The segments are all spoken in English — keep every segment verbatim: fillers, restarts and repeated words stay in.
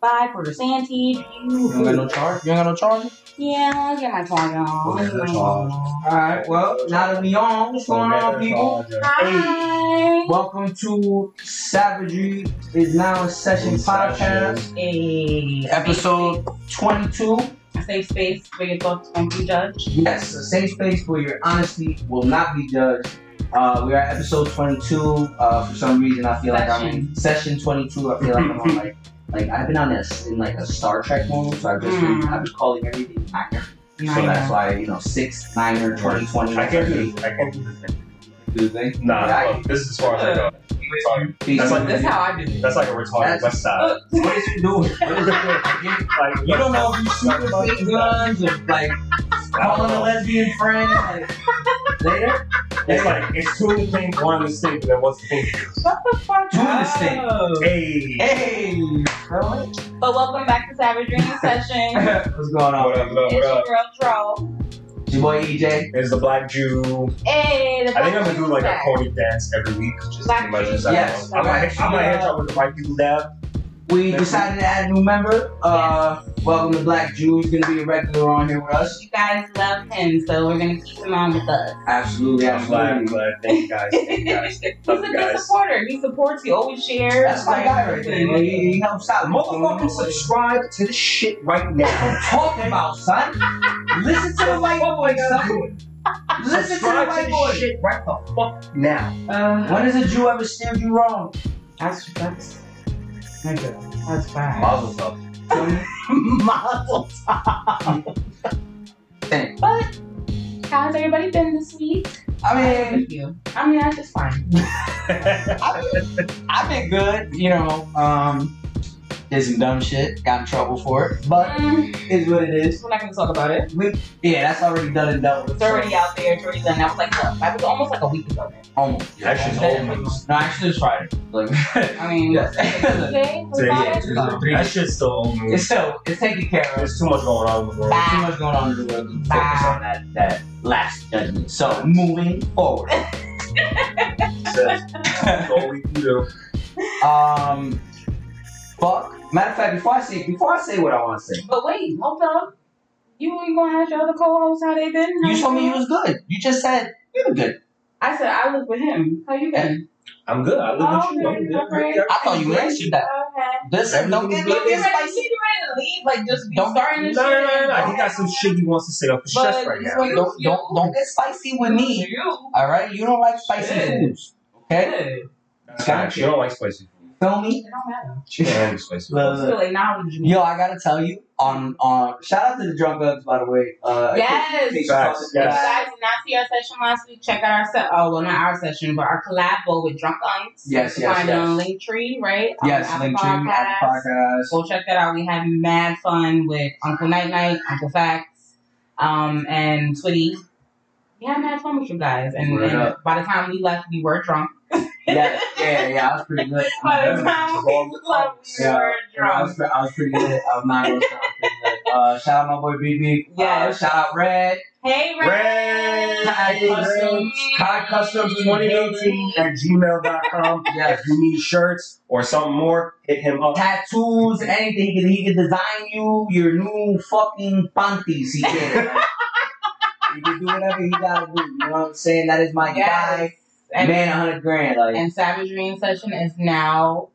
Bye for the Santeed. You don't got no charge? You don't got no charger? Yeah, I'll get my charger on. Where's the charge? Alright, well, now that we on, what's going on, people? Hi! Hey, welcome to Savagery is Now in Session Podcast. Hey. Episode twenty-two. A safe space where your thoughts won't be judged. Yes, a safe space where your honesty will not be judged. Uh, we're at episode twenty-two. Uh, for some reason, I feel like I'm in session twenty-two. I feel like I'm on like... Like, I've been on this in like a Star Trek mode, so I've just mm. been, I've been calling everything Niner. Niner. So that's why, you know, six, Niner, twenty, twenty. I can't do this. I can't do this thing. Do the thing? Nah, yeah, well, this is as far as I go. That's like, this is how I do it. That's like a retarded West Side. What is you doing? Like, you don't know if you shooting big guns or like calling a lesbian friend like, later. It's like, it's two things, one mistake, and then what's the thing? What the fuck? Two mistake. Hey. Hey. Really? But welcome back to Savage Dream Session. What's going on? What up, what up, what up? It's your girl, Troll. It's your boy, E J. It's the Black Jew. Hey, the Black I think I'm going to do like back. a pony dance every week. Just Black Jew, yes. I'm going to hit y'all with the White People Lab. We Next decided week. to add a new member. Uh, yes. Welcome to Black Jew. He's going to be a regular on here with us. You guys love him, so we're going to keep him on with us. Absolutely. Absolutely. I'm glad. Thank you guys. Thank you guys. Thank He's a good guys. supporter. He supports. He always shares. That's my guy right there. He, he helps out. Motherfucking subscribe to this shit right now. I'm talking about, son. Listen to the white boy, son. Listen to the white boy. Shit right the fuck now. Uh, when has a Jew ever stared you wrong? That's that's. Nigga, that's fine. Mazel tov. Mazel tov. But how's everybody been this week? I mean, you. I mean, I'm just fine. I've, been, I've been good, you know. Um, did some dumb shit, got in trouble for it, but mm. it's what it is. We're not gonna talk about it. We, yeah, that's already done and done. It's already out there. It's already done. I was like, look, that was almost like a week ago. Man. Almost. Yeah, actually, it's almost. No, actually, it's Friday. Like, I mean, yes. Today, yeah, that shit's still almost. It's still, it's taken care of. There's too much going on in the world. Bye. Too much going on in the world. Focus on that, that last judgment. So moving forward. That's all we can do. Um. Fuck. Matter of fact, before I say before I say what I want to say. But wait, hold up. You ain't gonna ask your other co-hosts how they been? How you told me you was good. You just said you were good. I said I live with him. How you been? I'm good. I live oh, with okay, you. I'm okay. good. I thought you answered that. Okay. This don't get don't get spicy. He ready to leave? Like just be don't starting this no, shit. No, no, no, no. He got some shit he wants to sit up his chest right now. Don't don't you. don't get spicy with me. All right, you don't like spicy shit. foods, okay? Got you. You don't like spicy foods. Feel me? It don't matter. Yeah, like, yo, I gotta tell you, on on shout out to the Drunk Uncs, by the way. Uh, yes, if you guys did not see our session last week, check out our se- oh well, not our session, but our collabo with Drunk Uncs. Yes, yes, find yes. on Linktree, right? Yes, Linktree, Apple Podcasts. Go check that out. We had mad fun with Uncle Night Night, Uncle Facts, um, and Tweet. We had mad fun with you guys, and, right and by the time we left, we were drunk. Yeah, yeah, yeah, I was pretty good. By the time we left, we were drunk. I was, I was pretty good. I'm not going to sound pretty good. Uh, shout out my boy B B. Yeah. Uh, shout out Red. Hey, Red. Red. Hi Customs. Hi Customs twenty eighteen at gmail dot com. Yeah, if you need shirts or something more, hit him up. Tattoos, anything. He can, he can design you your new fucking panties. He can. He can do whatever he got to do. You know what I'm saying? That is my yes. guy. And man, one hundred grand. Like. And Savage Dream Session is now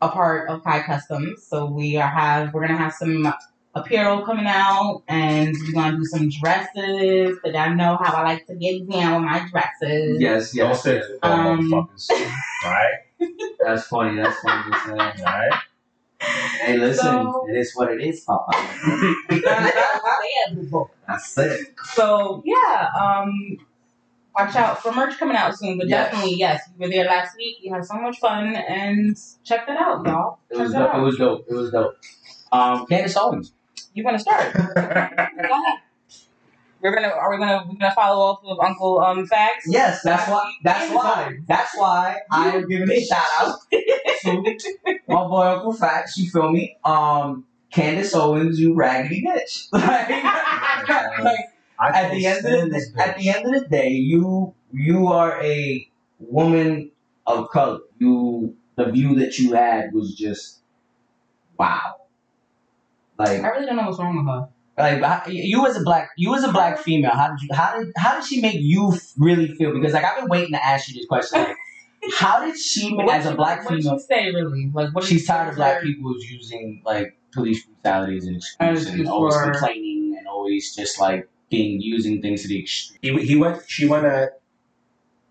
a part of Hi Customs. So we are have we're gonna have some apparel coming out, and we're gonna do some dresses. Cause I know how I like to get down with my dresses. Yes, yes. Don't sit um, all right. That's funny. That's funny. All right. Hey, listen. So, it is what it is, Papa. That's it. So yeah. Um. Watch out for merch coming out soon, but yes. definitely, yes, we were there last week. We had so much fun, and check that out, y'all. It was dope. It was dope. It was dope. Um, Candace Owens, you want to start? Go ahead. We're gonna. Are we gonna? We're gonna follow off with Uncle um, Facts. Yes, that's why. That's why. That's why I am giving a shout out to my boy Uncle Facts. You feel me? Um, Candace Owens, you raggedy bitch. Like. At the, end of the, at the end of the day, you you are a woman of color. You the view that you had was just wow. Like, I really don't know what's wrong with her. Like, you as a black, you as a black female, how did you, how did, how did she make you really feel? Because like I've been waiting to ask you this question. Like, how did she, what as a black what female, what did you say really? Like, what she's tired of black people using like police brutalities and excuses and always for... complaining and always just like being using things to the extreme. He, he went, she went at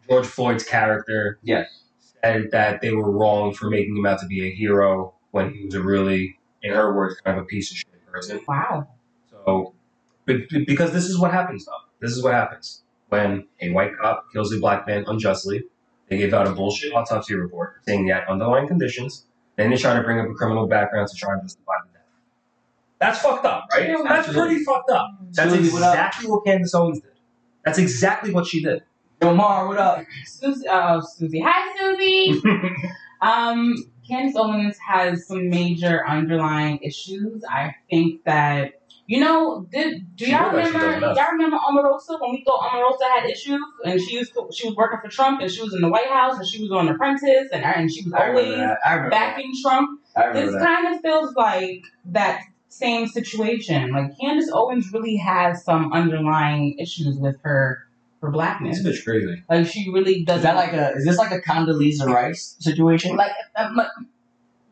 George Floyd's character. Yes. Said that they were wrong for making him out to be a hero when he was a really, in her words, kind of a piece of shit person. Wow. So, because this is what happens, though. This is what happens. When a white cop kills a black man unjustly, they give out a bullshit autopsy report saying that underlying conditions, then they try to bring up a criminal background to try to justify the death. That's fucked up, right? Yeah, That's absolutely. pretty fucked up. That's Julie, exactly what, what Candace Owens did. That's exactly what she did. Omar, what up? Susie, uh, Susie. Hi, Susie. um, Candace Owens has some major underlying issues. I think that, you know, did do y'all remember? Y'all remember Omarosa when we thought Omarosa had issues, and she used to, she was working for Trump, and she was in the White House, and she was on Apprentice, and and she was always backing that. Trump. This that. kind of feels like that same situation. Like Candace Owens really has some underlying issues with her her blackness. This bitch crazy. Like she really does. Is that like a? Is this like a Condoleezza Rice situation? Like. Uh, my,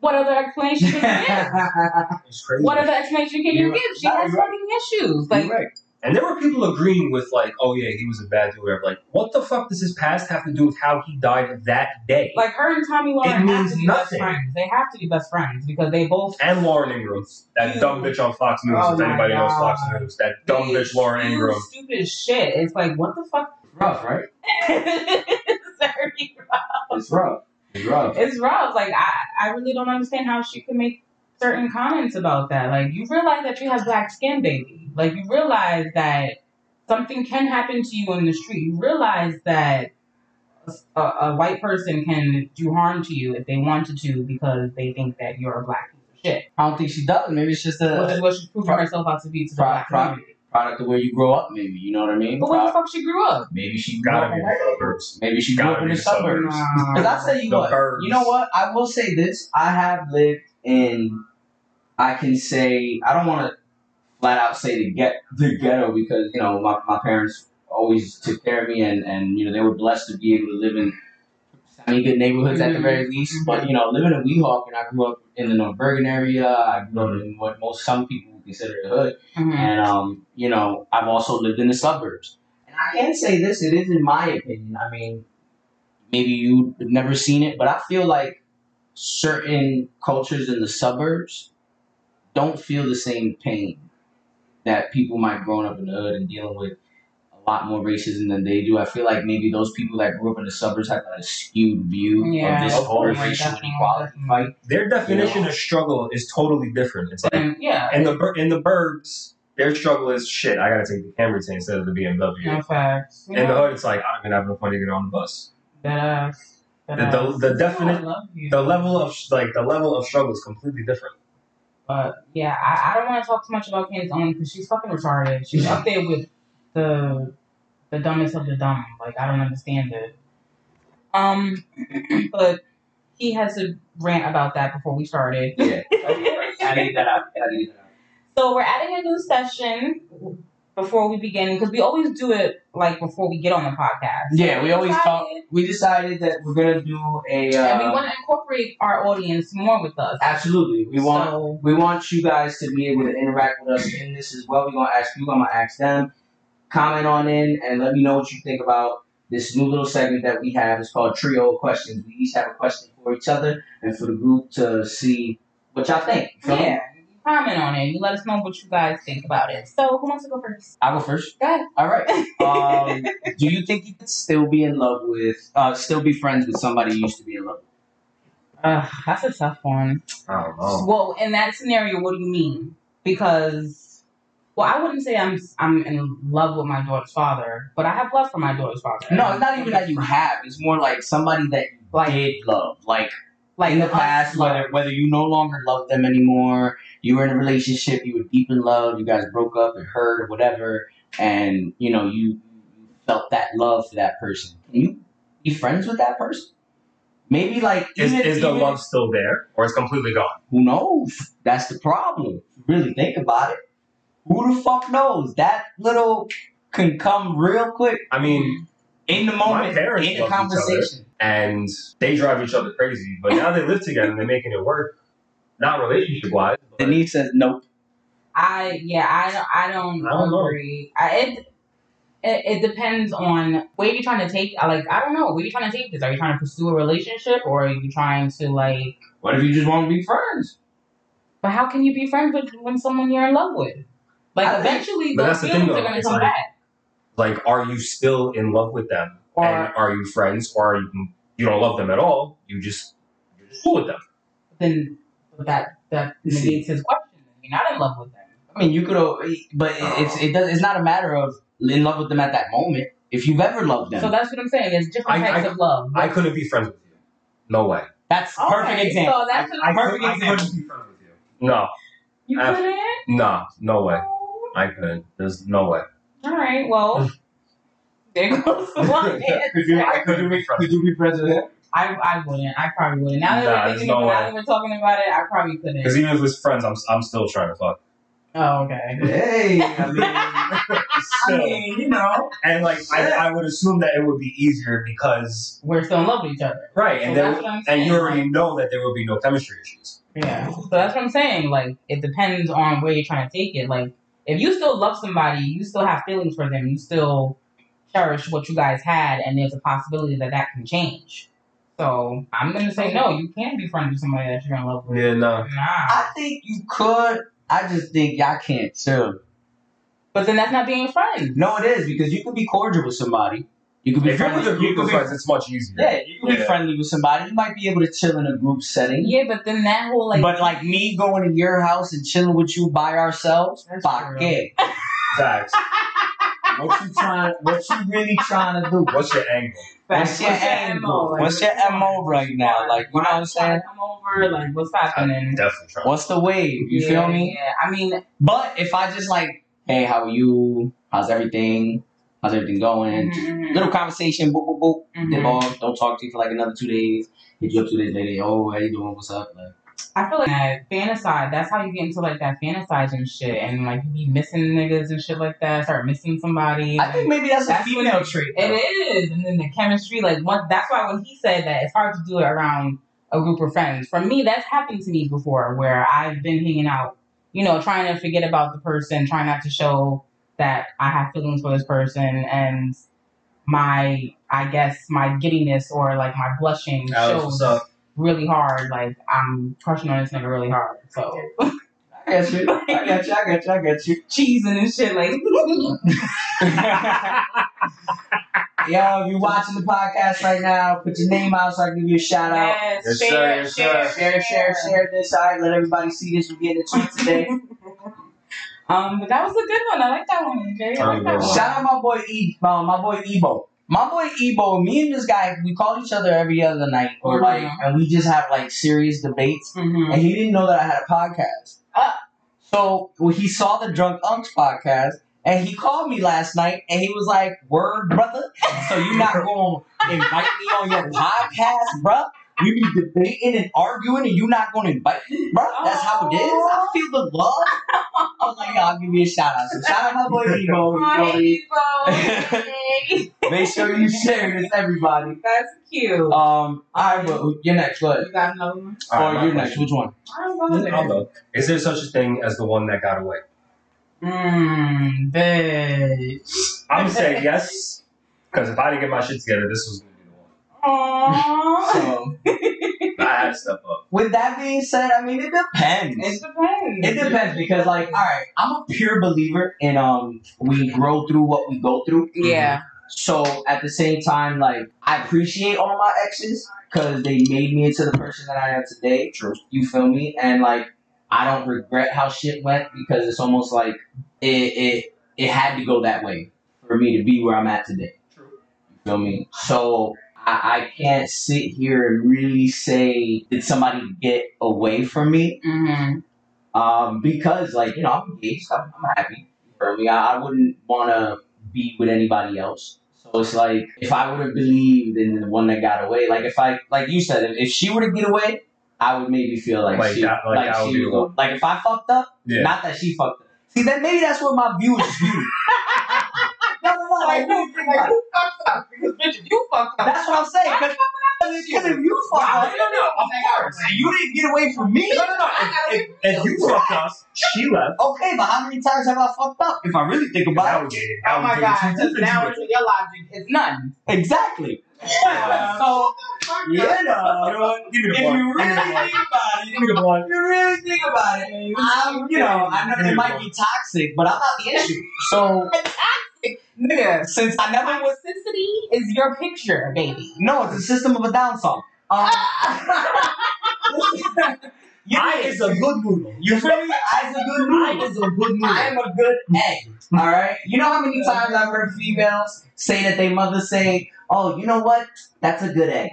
What other explanation can you give? What other explanation can you give? She has fucking issues. Like, right. And there were people agreeing with, like, oh, yeah, he was a bad dude. Whatever. Like, what the fuck does his past have to do with how he died that day? Like, her and Tommy Lauren have to be nothing. best friends. They have to be best friends because they both... And Lauren Ingram. That Dude. dumb bitch on Fox News. Oh, if anybody knows Fox News. That dumb bitch Lauren Ingram. Stupid shit. It's like, what the fuck? It's rough, right? It's very rough. It's rough. It's rough. It's rough. Like, I, I really don't understand how she could make certain comments about that. Like, you realize that you have black skin, baby. Like, you realize that something can happen to you in the street. You realize that a, a white person can do harm to you if they wanted to because they think that you're a black piece of shit. I don't think she does. Maybe it's just a... Which is what she's proving pro- herself out to be to pro- the black pro- community. Product of where you grow up, maybe, you know what I mean? But where the fuck she grew up? Maybe she grew up in the suburbs. Maybe she grew up in the suburbs. Because I'll tell you what, you know what? I will say this. I have lived in, I can say, I don't want to flat out say the, get, the ghetto because, you know, my, my parents always took care of me and, and, you know, they were blessed to be able to live in semi good neighborhoods mm-hmm. at the very least. Mm-hmm. But, you know, living in Weehawken, and I grew up in the North Bergen area. I grew up in what most, some people consider the hood. Mm-hmm. And, um, you know, I've also lived in the suburbs. And I can say this, it is in my opinion. I mean, maybe you've never seen it, but I feel like certain cultures in the suburbs don't feel the same pain that people might growing up in the hood and dealing with a lot more racism than they do. I feel like maybe those people that grew up in the suburbs have a skewed view yeah. of this whole racial inequality fight. Their definition yeah. of struggle is totally different. It's like, and, yeah, in the in the burbs, their struggle is shit. I gotta take the Camry instead of the B M W. No facts. In yeah. the hood, it's like I don't even have no money to get on the bus. That ass. That ass. The the, the definition, the level of like the level of struggle is completely different. But yeah, I, I don't want to talk too much about Candace Owens because she's fucking retarded. She's up there with the the dumbest of the dumb. Like, I don't understand it. Um, but he has a rant about that before we started. Yeah. I need that out. I need that out. So we're adding a new session before we begin, because we always do it, like, before we get on the podcast. So yeah, we, we always decided, talk. We decided that we're going to do a... Uh, and we want to incorporate our audience more with us. Absolutely. We want so, we want you guys to be able to interact with us in this as well. We're going to ask you. I'm going to ask them. Comment on in and let me know what you think about this new little segment that we have. It's called Trio Questions. We each have a question for each other and for the group to see what y'all think. So, yeah, you comment on it. You let us know what you guys think about it. So, who wants to go first? I'll go first. Go ahead. All right. Um, do you think you could still be in love with, uh, still be friends with somebody you used to be in love with? Uh, that's a tough one. I don't know. Well, in that scenario, what do you mean? Because... Well, I wouldn't say I'm I'm in love with my daughter's father, but I have love for my daughter's father. No, it's not even that you have. It's more like somebody that you like, did love. Like, like in the past, whether, whether you no longer love them anymore, you were in a relationship, you were deep in love, you guys broke up, it hurt, or whatever, and, you know, you felt that love for that person. Can you be friends with that person? Maybe like is, even, is the even, love still there, or it's completely gone? Who knows? That's the problem. Really think about it. Who the fuck knows? That little can come real quick. I mean, in the moment, in the conversation, and they drive each other crazy. But now they live together and they're making it work. Not relationship wise. Denise says nope. I yeah I don't I don't, I don't agree. Know. I, it, it it depends on where you're trying to take. Like I don't know where you're trying to take this. Are you trying to pursue a relationship, or are you trying to like? What if you just want to be friends? But how can you be friends with when someone you're in love with? Like I eventually, think, those feelings are going to come like, back. Like, are you still in love with them, or, and are you friends, or are you you don't love them at all? You just you're just cool with them. Then that that negates his question. You're not in love with them. I mean, you could, but it's it does. It's not a matter of in love with them at that moment. If you've ever loved them, so that's what I'm saying. There's different I, types I, of love. I couldn't be friends with you. No way. That's okay. Perfect example. So that's I, a perfect I could, example. I couldn't be friends with you. No. You I, couldn't. No. No way. I couldn't. There's no way. All right. Well, there goes the one. Could you, I could, you be, could you be president? I I wouldn't. I probably wouldn't. Now that nah, we're thinking, no now that we're talking about it, I probably couldn't. Because even if it's friends, I'm I'm still trying to fuck. Oh, okay. Hey, I mean, so, I mean you know, and like I, I would assume that it would be easier because we're still in love with each other, right? So and that's there, what I'm saying. And you already know that there will be no chemistry issues. Yeah. So that's what I'm saying. Like it depends on where you're trying to take it. Like. If you still love somebody, you still have feelings for them, you still cherish what you guys had, and there's a possibility that that can change. So I'm going to say no, you can't be friends with somebody that you're in love with. Yeah, no. Nah. I think you could. I just think y'all can't, too. But then that's not being friends. No, it is, because you could be cordial with somebody. You could be if friendly with a group of friends, it's much easier. Yeah, you can yeah. be friendly with somebody. You might be able to chill in a group setting. Yeah, but then that whole like. But like me going to your house and chilling with you by ourselves, fuck it. Facts. What you trying? What you really trying to do? What's your angle? What's, what's your angle? Like, what's your M O right now? Like you know what I'm saying? Come over. Like what's happening? I'm definitely trying. What's the wave? You yeah, feel me? Yeah. I mean, but if I just like, hey, how are you? How's everything? How's everything going? Mm-hmm. Little conversation, boop, boop, boop. Mm-hmm. Then off, don't talk to you for like another two days. Hit you up two days later. Oh, how you doing? What's up? Like, I feel like that fantasize, that's how you get into like that fantasizing shit. And like you be missing niggas and shit like that. Start missing somebody. I like, think maybe that's, that's a female trait. It is. And then the chemistry, like one, that's why when he said that, it's hard to do it around a group of friends. For me, that's happened to me before where I've been hanging out, you know, trying to forget about the person, trying not to show that I have feelings for this person, and my, I guess, my giddiness or like my blushing Alex, shows really hard. Like I'm crushing on this nigga really hard. So I got you, I got you, I got you, I got you. Cheesing and shit like. Yo, if you're watching the podcast right now, put your name out so I can give you a shout out. Yes, yes, share, yes, share, yes, share, share, share, share this. All right, let everybody see this. We're getting a tweet today. Um, but that was a good one. I like that one, Jay. I like that one. Shout out my boy E, uh, my boy Ebo. My boy Ebo, me and this guy, we call each other every other night, or like, mm-hmm. and we just have like serious debates. Mm-hmm. And he didn't know that I had a podcast. Uh, so well, he saw the Drunk Uncs podcast, and he called me last night, and he was like, "Word, brother, so you not gonna invite me on your podcast, bruh? You be debating and arguing, and you not gonna invite me, bro. That's how it is. I feel the love." I'm like, y'all give me a shout out. So shout out my boy Ebo. Hi, Ebo. Make sure you share this, everybody. That's cute. Um, all right, but you're next. What? You got another one? Or right, you're next. Question. Which one? I don't know. Is there such a thing as the one that got away? Mmm, bitch. I'm saying yes, because if I didn't get my shit together, this was. So, I had to step up. With that being said, I mean, it depends. It depends. It depends because, like, all right, I'm a pure believer in um, we grow through what we go through. Yeah. So at the same time, like, I appreciate all my exes because they made me into the person that I am today. True. You feel me? And like, I don't regret how shit went because it's almost like it it it had to go that way for me to be where I'm at today. True. You feel me? So. I can't sit here and really say, did somebody get away from me? Mm-hmm. Um, because, like, you know, I'm engaged. I'm, I'm happy. For me, I, I wouldn't want to be with anybody else. So it's like, if I would have believed in the one that got away, like if I, like you said, if she were to get away, I would maybe feel like, like she, that, like, like, that she would go, like if I fucked up, yeah. Not that she fucked up. See, that maybe that's where my view is viewed. No, no, no, like, like, like, who fucked up? Because bitch, if you fucked up. That's what I'm saying. Cause, Because if you fuck wow, up, no, no, no, of course, you didn't get away from me. No, no, no. If, if, if you fucked up, she left. Okay, but how many times have I fucked up? If I really think about it, it. Oh my god! Just now into your logic, it's none. Exactly. Yeah. So, yeah, no. You know what? Give me the one. If you really think about it, give me the one. If you really think about it, I'm, you know, I know it might be toxic, but I'm not the issue. So. Nigga, since I never was, toxicity is your picture, baby. No, it's a System of a Down song. Um, you I is a good noodle. You feel me? I is a good noodle. I is a good noodle. I am a good egg. All right. You know how many times I've heard females say that their mother say, "Oh, you know what? That's a good egg."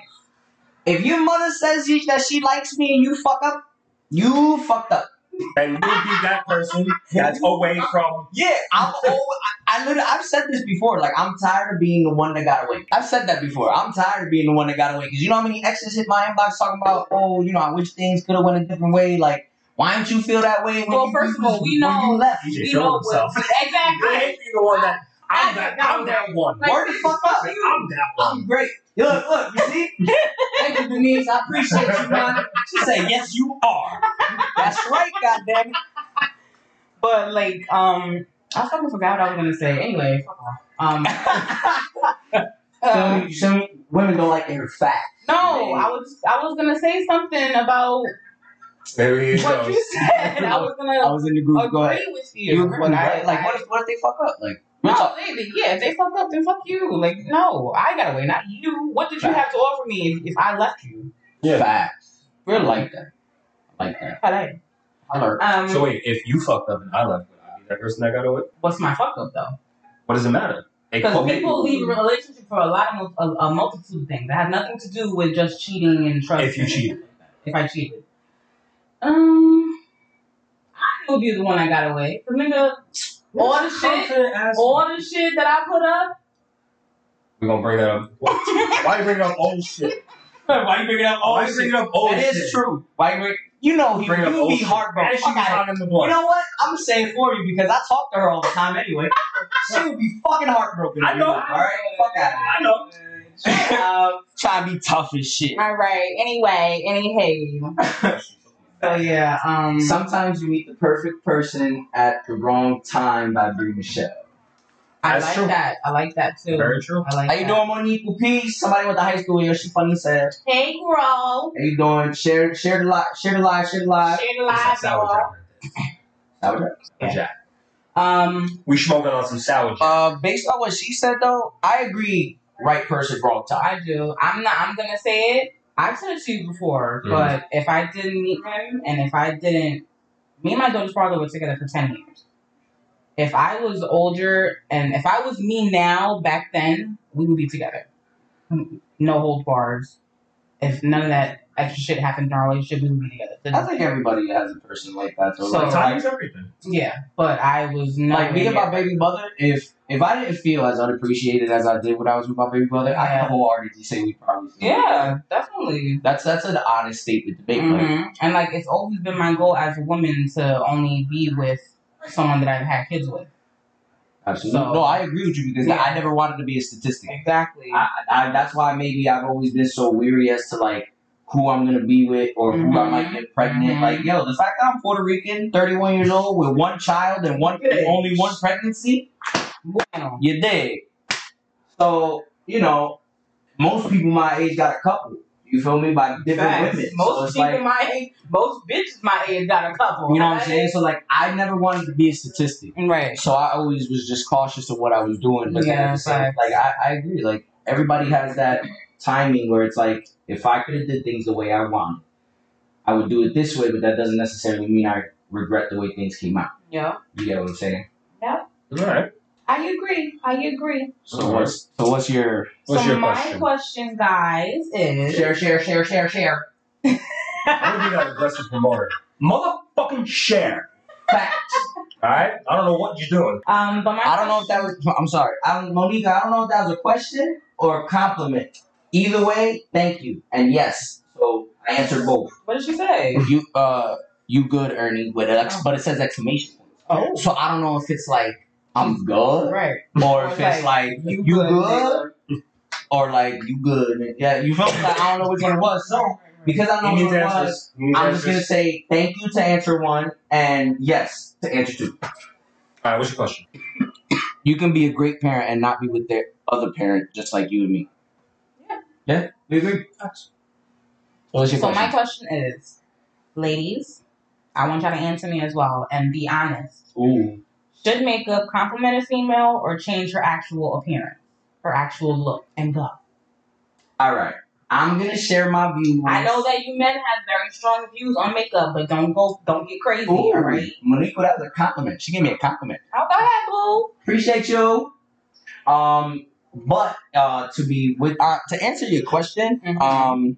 If your mother says you, that she likes me and you fuck up, you fucked up. And you'll be that person that's away from. Yeah, I'm always, I, I literally, I've said this before. Like, I'm tired of being the one that got away. I've said that before. I'm tired of being the one that got away. Because you know how many exes hit my inbox talking about, oh, you know, I wish things could have went a different way. Like, why don't you feel that way when well, you, first of all, we know when you left? You know what? Exactly. I hate being the one that. I'm that, I'm that one. Like, word the fuck up. I'm that one. I'm great. Look, look, you see? Thank you, Denise. I appreciate you, man. She said, yes, you are. That's right, goddammit. But, like, um, I fucking forgot what I was going to say. Anyway, um, some, some women don't like their fat. No, I was, I was going to say something about there he what goes. You said. I was going to agree Go ahead. with you. you agree, right? Like, what if, what if they fuck up? Like, No, they, they, yeah, if they fuck up, then fuck you. Like, no, I got away, not you. What did Fact. you have to offer me if, if I left you? Yeah. Facts. We're like that. Like that. I like um, So wait, if you fucked up and I left, would I be that person that got away? What's my fuck up, though? What does it matter? Because people leave a relationship for a lot of, a, a multitude of things. That have nothing to do with just cheating and trust. If you cheated. If I cheated. Um, I would be the one that got away. Because nigga... All the shit, all the shit that I put up. We're gonna bring that up. Why you bringing up old shit? Why you bringing up old Why shit? Why you bringing up old that shit? That is true. Why you bring? You know he would be heartbroken. You know what? I'm gonna say it for you because I talk to her all the time anyway. She would be fucking heartbroken. I know. All right, fuck out of it. I know. Uh, try to be tough as shit. All right. Anyway, any hey. So yeah, um, sometimes you meet the perfect person at the wrong time by Brie Michelle. I That's like true. that. I like that too. Very true. I like How that. you doing, Monique? Peace. Somebody went to high school here. She funny said. Hey, girl. How you doing? Share, share the live. Share the live. Share the live. Share the live. Sour Jack. Um, we smoking on some sour Jack. Uh, based on what she said though, I agree. Right person, wrong time. I do. I'm not. I'm gonna say it. I've said it to you before, mm-hmm. but if I didn't meet him, and if I didn't, me and my daughter's father were together for ten years. If I was older, and if I was me now, back then, we would be together. No hold bars. If none of that extra shit happened in our relationship, we would be together. Then I think everybody has a person like that. So, so like, time is everything. Yeah, but I was not. Like, me and my baby mother, if if I didn't feel as unappreciated as I did when I was with my baby mother, yeah. I can wholeheartedly say we probably did. Yeah, definitely. That's that's an honest statement to make. Mm-hmm. Like. And, like, it's always been my goal as a woman to only be with someone that I've had kids with. Absolutely. So, no, I agree with you because yeah. I never wanted to be a statistic. Exactly. I, I, that's why maybe I've always been so weary as to, like, who I'm going to be with or who mm-hmm. I might get pregnant. Mm-hmm. Like, yo, the fact that I'm Puerto Rican, thirty-one years old, with one child and one and only one pregnancy, wow. You dig. So, you know, most people my age got a couple. You feel me? By different Facts. women. Most so people like, my age, most bitches my age got a couple. You know what I'm saying? So, like, I never wanted to be a statistic. Right. So I always was just cautious of what I was doing. But yeah, then, like, like I, I agree. Like, everybody has that timing where it's like, if I could have did things the way I wanted, I would do it this way, but that doesn't necessarily mean I regret the way things came out. Yeah. You get what I'm saying? Yeah. All right. I agree. I agree. So what's so what's your what's so your my question? question, guys, is share, share, share, share, share. I'm gonna be that aggressive promoter. Motherfucking share. Facts. All right? I don't know what you're doing. Um, but my I don't know if that was... I'm sorry. I'm, Monique, I don't know if that was a question or a compliment. Either way, thank you. And yes, so I answered both. What did she say? You uh, you good, Ernie, with an ex- but it says exclamation points. Oh. So I don't know if it's like, I'm good. Right. Or if it's like, you, you good? good? Or like, you good. Yeah, you felt like, I don't know which one it was, so... Because I know what it was, I'm just going to say thank you to answer one and yes to answer two. All right, what's your question? You can be a great parent and not be with their other parent just like you and me. Yeah. Yeah? We agree. What's your question? So my question is, ladies, I want y'all to answer me as well and be honest. Ooh. Should makeup compliment a female or change her actual appearance, her actual look and go? All right. I'm gonna share my views. I know that you men have very strong views on makeup, but don't go, don't get crazy. Ooh, all right, Monique, that was a compliment. She gave me a compliment. Oh, go ahead, boo. Appreciate you. Um, but uh, to be with uh, to answer your question, mm-hmm. um,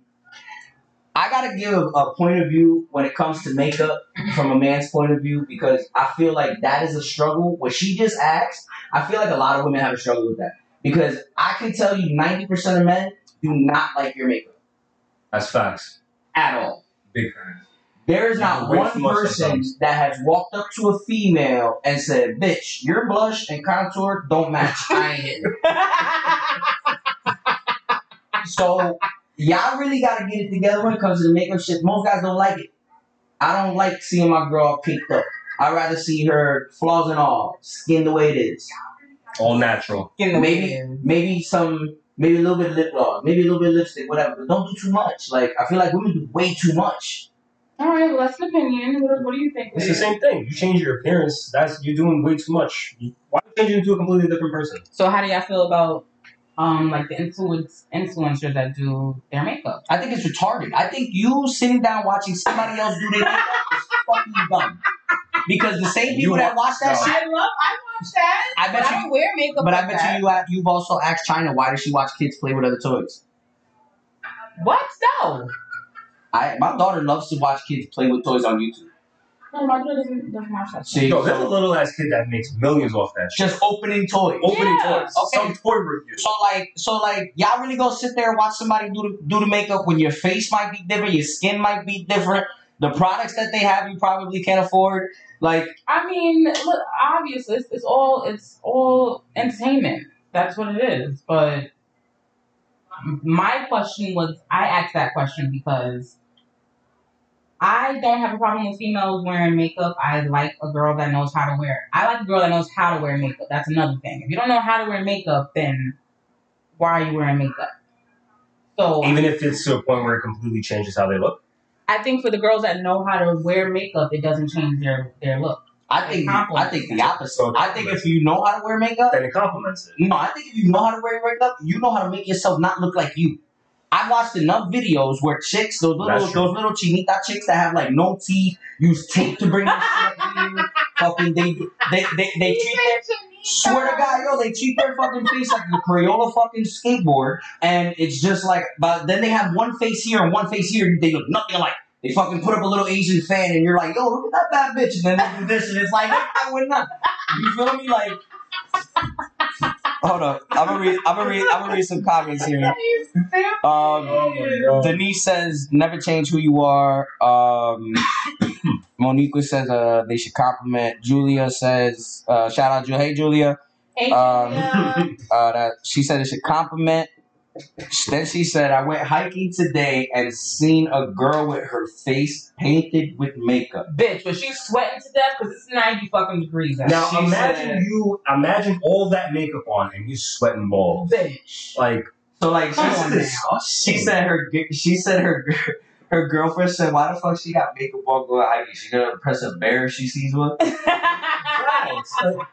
I gotta give a point of view when it comes to makeup from a man's point of view because I feel like that is a struggle. What she just asked, I feel like a lot of women have a struggle with that because I can tell you, ninety percent of men do not like your makeup. That's facts. At all. Big time. There is not one person that has walked up to a female and said, bitch, your blush and contour don't match. I ain't hitting it. So, y'all really got to get it together when it comes to the makeup shit. Most guys don't like it. I don't like seeing my girl all pinked up. I'd rather see her flaws and all, skin the way it is. All natural. Maybe, maybe some... Maybe a little bit of lip gloss, maybe a little bit of lipstick, whatever. But don't do too much. Like, I feel like women do way too much. All right, well, that's an opinion. What, what do you think? It's the same thing. You change your appearance. That's you're doing way too much. Why change you into a completely different person? So how do y'all feel about, um, like, the influence influencers that do their makeup? I think it's retarded. I think you sitting down watching somebody else do their makeup is fucking dumb. Because the same people that watch that no. shit, I love. I watch that. I bet you I don't wear makeup. But like I bet that. you, uh, you've also asked China why does she watch kids play with other toys? What? No. I my daughter loves to watch kids play with toys on YouTube. No, my daughter doesn't, doesn't watch that. See, yo, there's a little ass kid that makes millions off that. Shit. Just opening toys. Yeah. Opening toys. Okay. Some toy review. So like, so like, y'all really gonna sit there and watch somebody do the, do the makeup when your face might be different, your skin might be different, the products that they have you probably can't afford. Like, I mean, look, obviously, it's, it's all it's all entertainment. That's what it is. But my question was, I asked that question because I don't have a problem with females wearing makeup. I like a girl that knows how to wear it. I like a girl that knows how to wear makeup. That's another thing. If you don't know how to wear makeup, then why are you wearing makeup? So even if it's to a point where it completely changes how they look? I think for the girls that know how to wear makeup, it doesn't change their, their look. I think I think the opposite. I think if you know how to wear makeup, then it compliments it. No, I think if you know how to wear makeup, you know how to make yourself not look like you. I watched enough videos where chicks, those little those little chinita chicks that have like no teeth, use tape to bring their shit up to you. Fucking they they they, they treat their swear to God, yo, they treat their fucking face like the Crayola fucking skateboard, and it's just like, but then they have one face here and one face here, and they look nothing alike. They fucking put up a little Asian fan, and you're like, yo, look at that bad bitch, and then they do this, and it's like, I would not. You feel me? Like, hold up, I'm gonna read, I'm gonna read, I'm gonna read some comments here. Um, Denise says, never change who you are. Um. Monique says uh, they should compliment. Julia says, uh, shout out Julia. Hey, Julia. Hey, um, Julia. Uh, that, she said they should compliment. Then she said, I went hiking today and seen a girl with her face painted with makeup. Bitch, was she sweating to death? Because it's ninety fucking degrees out. Now, she imagine said, you, imagine all that makeup on and you sweating balls. Bitch. Like, so like, she, said, she said her, she said her, her girlfriend said, why the fuck she got makeup on going hiking? She gonna impress a bear if she sees one? Right. So,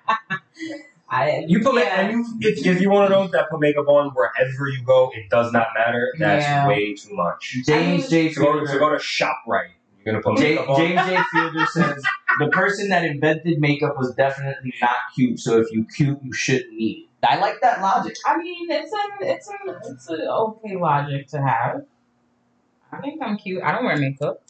I, you put yeah. makeup on. If, if you want to know that put makeup on wherever you go, it does not matter. That's yeah. way too much. James J. Fielder. So go to ShopRite. You're gonna put J- makeup on. James J. Fielder says, the person that invented makeup was definitely not cute, so if you cute, you shouldn't need it. I like that logic. I mean, it's an, it's an, it's an okay logic to have. I think I'm cute. I don't wear makeup.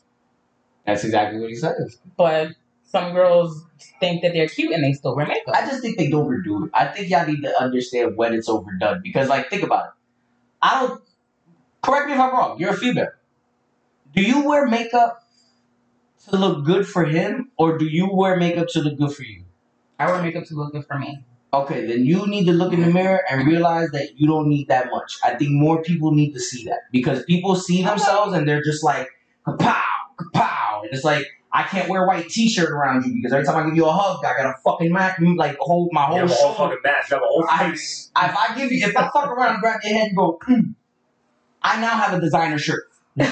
That's exactly what he says. But some girls think that they're cute and they still wear makeup. I just think they overdo it. I think y'all need to understand when it's overdone. Because, like, think about it. I don't... Correct me if I'm wrong. You're a female. Do you wear makeup to look good for him? Or do you wear makeup to look good for you? I wear makeup to look good for me. Okay, then you need to look in the mirror and realize that you don't need that much. I think more people need to see that. Because people see themselves and they're just like, kapow, kapow. And it's like... I can't wear a white t-shirt around you because every time I give you a hug, I gotta fucking mask, like hold my whole yeah, shoulder. Whole fucking mask, have a whole face. I, if I give you, if I fuck around and grab your head and go, mm, I now have a designer shirt. You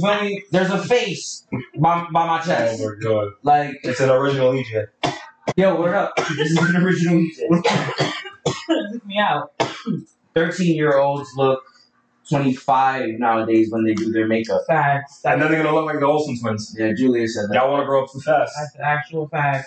feel me? There's a face by, by my chest. Oh my god! Like it's an original E J. Yo, what up? This is an original E J. Took me out. Thirteen-year-olds look twenty-five nowadays when they do their makeup. Facts. And then they're going to look like the Olsen twins. Yeah, Julia said that. Y'all want to grow up too fast. That's an actual fact.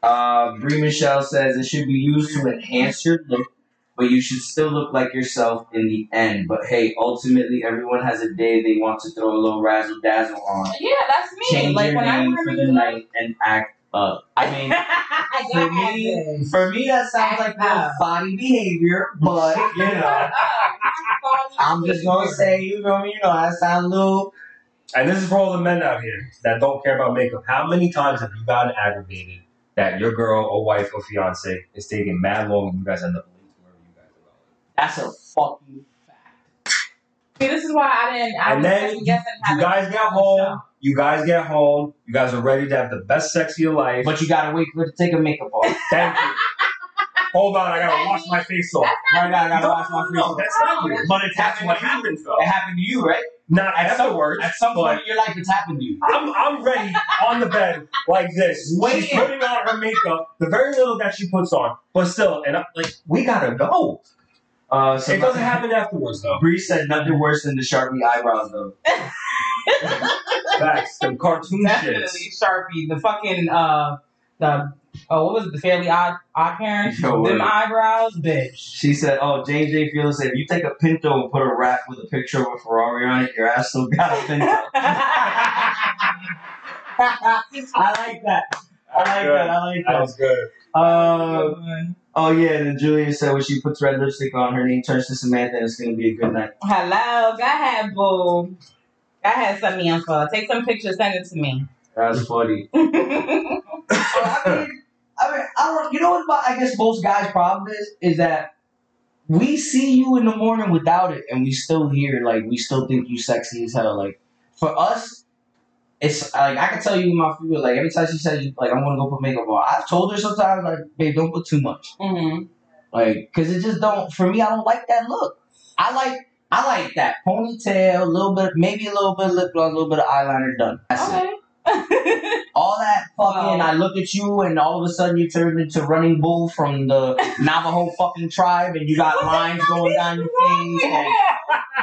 Uh, Brie Michelle says it should be used to enhance your look, but you should still look like yourself in the end. But hey, ultimately, everyone has a day they want to throw a little razzle dazzle on. Yeah, that's me. Change like, your when name I for the night like... and act up. I mean, for, me, for me, that sounds act like real body behavior, but you know. I'm just gonna say, you know, you know, I sound a little. And this is for all the men out here that don't care about makeup. How many times have you gotten aggravated that your girl or wife or fiance is taking mad long and you guys end up late to wherever you guys are going? That's a fucking fact. See, this is why I didn't. I and then guessing how you guys get home. Show. You guys get home. You guys are ready to have the best sex of your life, but you gotta wait for it to take a makeup off. Thank you. Hold on, I gotta wash my face off. Right now, I gotta no, wash my face no, off. No, that's not weird. But it's happened what happens, though. It happened to you, right? Not at some words. At some point in your life, it's happened to you. I'm I'm ready on the bed like this. Wait. She's putting on her makeup, the very little that she puts on, but still, and I'm like, we gotta go. Uh, so it doesn't happen afterwards, though. Bree said nothing worse than the Sharpie eyebrows, though. Facts, the cartoon shit. Definitely Sharpie, the fucking uh the. Oh, what was it? The Fairly Odd, odd Parents? Yo, them eyebrows? Bitch. She said, oh, James J. Fielder said, if you take a Pinto and put a wrap with a picture of a Ferrari on it, your ass still got a Pinto. I like that. I like good. that. I like that. That was good. Um, oh, yeah. And then Julia said, when she puts red lipstick on, her name turns to Samantha and it's going to be a good night. Hello. Go ahead, boo. Go ahead, send me info. Take some pictures. Send it to me. That's funny. I mean, I mean, I don't. You know what? My, I guess most guys' problem is is that we see you in the morning without it, and we still hear like we still think you sexy as hell. Like for us, it's like I can tell you my feel. Like every time she says like I'm gonna go put makeup on, I've told her sometimes like babe, don't put too much. Mm-hmm. Like because it just don't. For me, I don't like that look. I like. I like that ponytail, a little bit, maybe a little bit of lip gloss, a little bit of eyeliner done. That's okay. it. All that fucking, wow. I look at you, and all of a sudden you turn into Running Bull from the Navajo fucking tribe, and you got lines going down your face, and,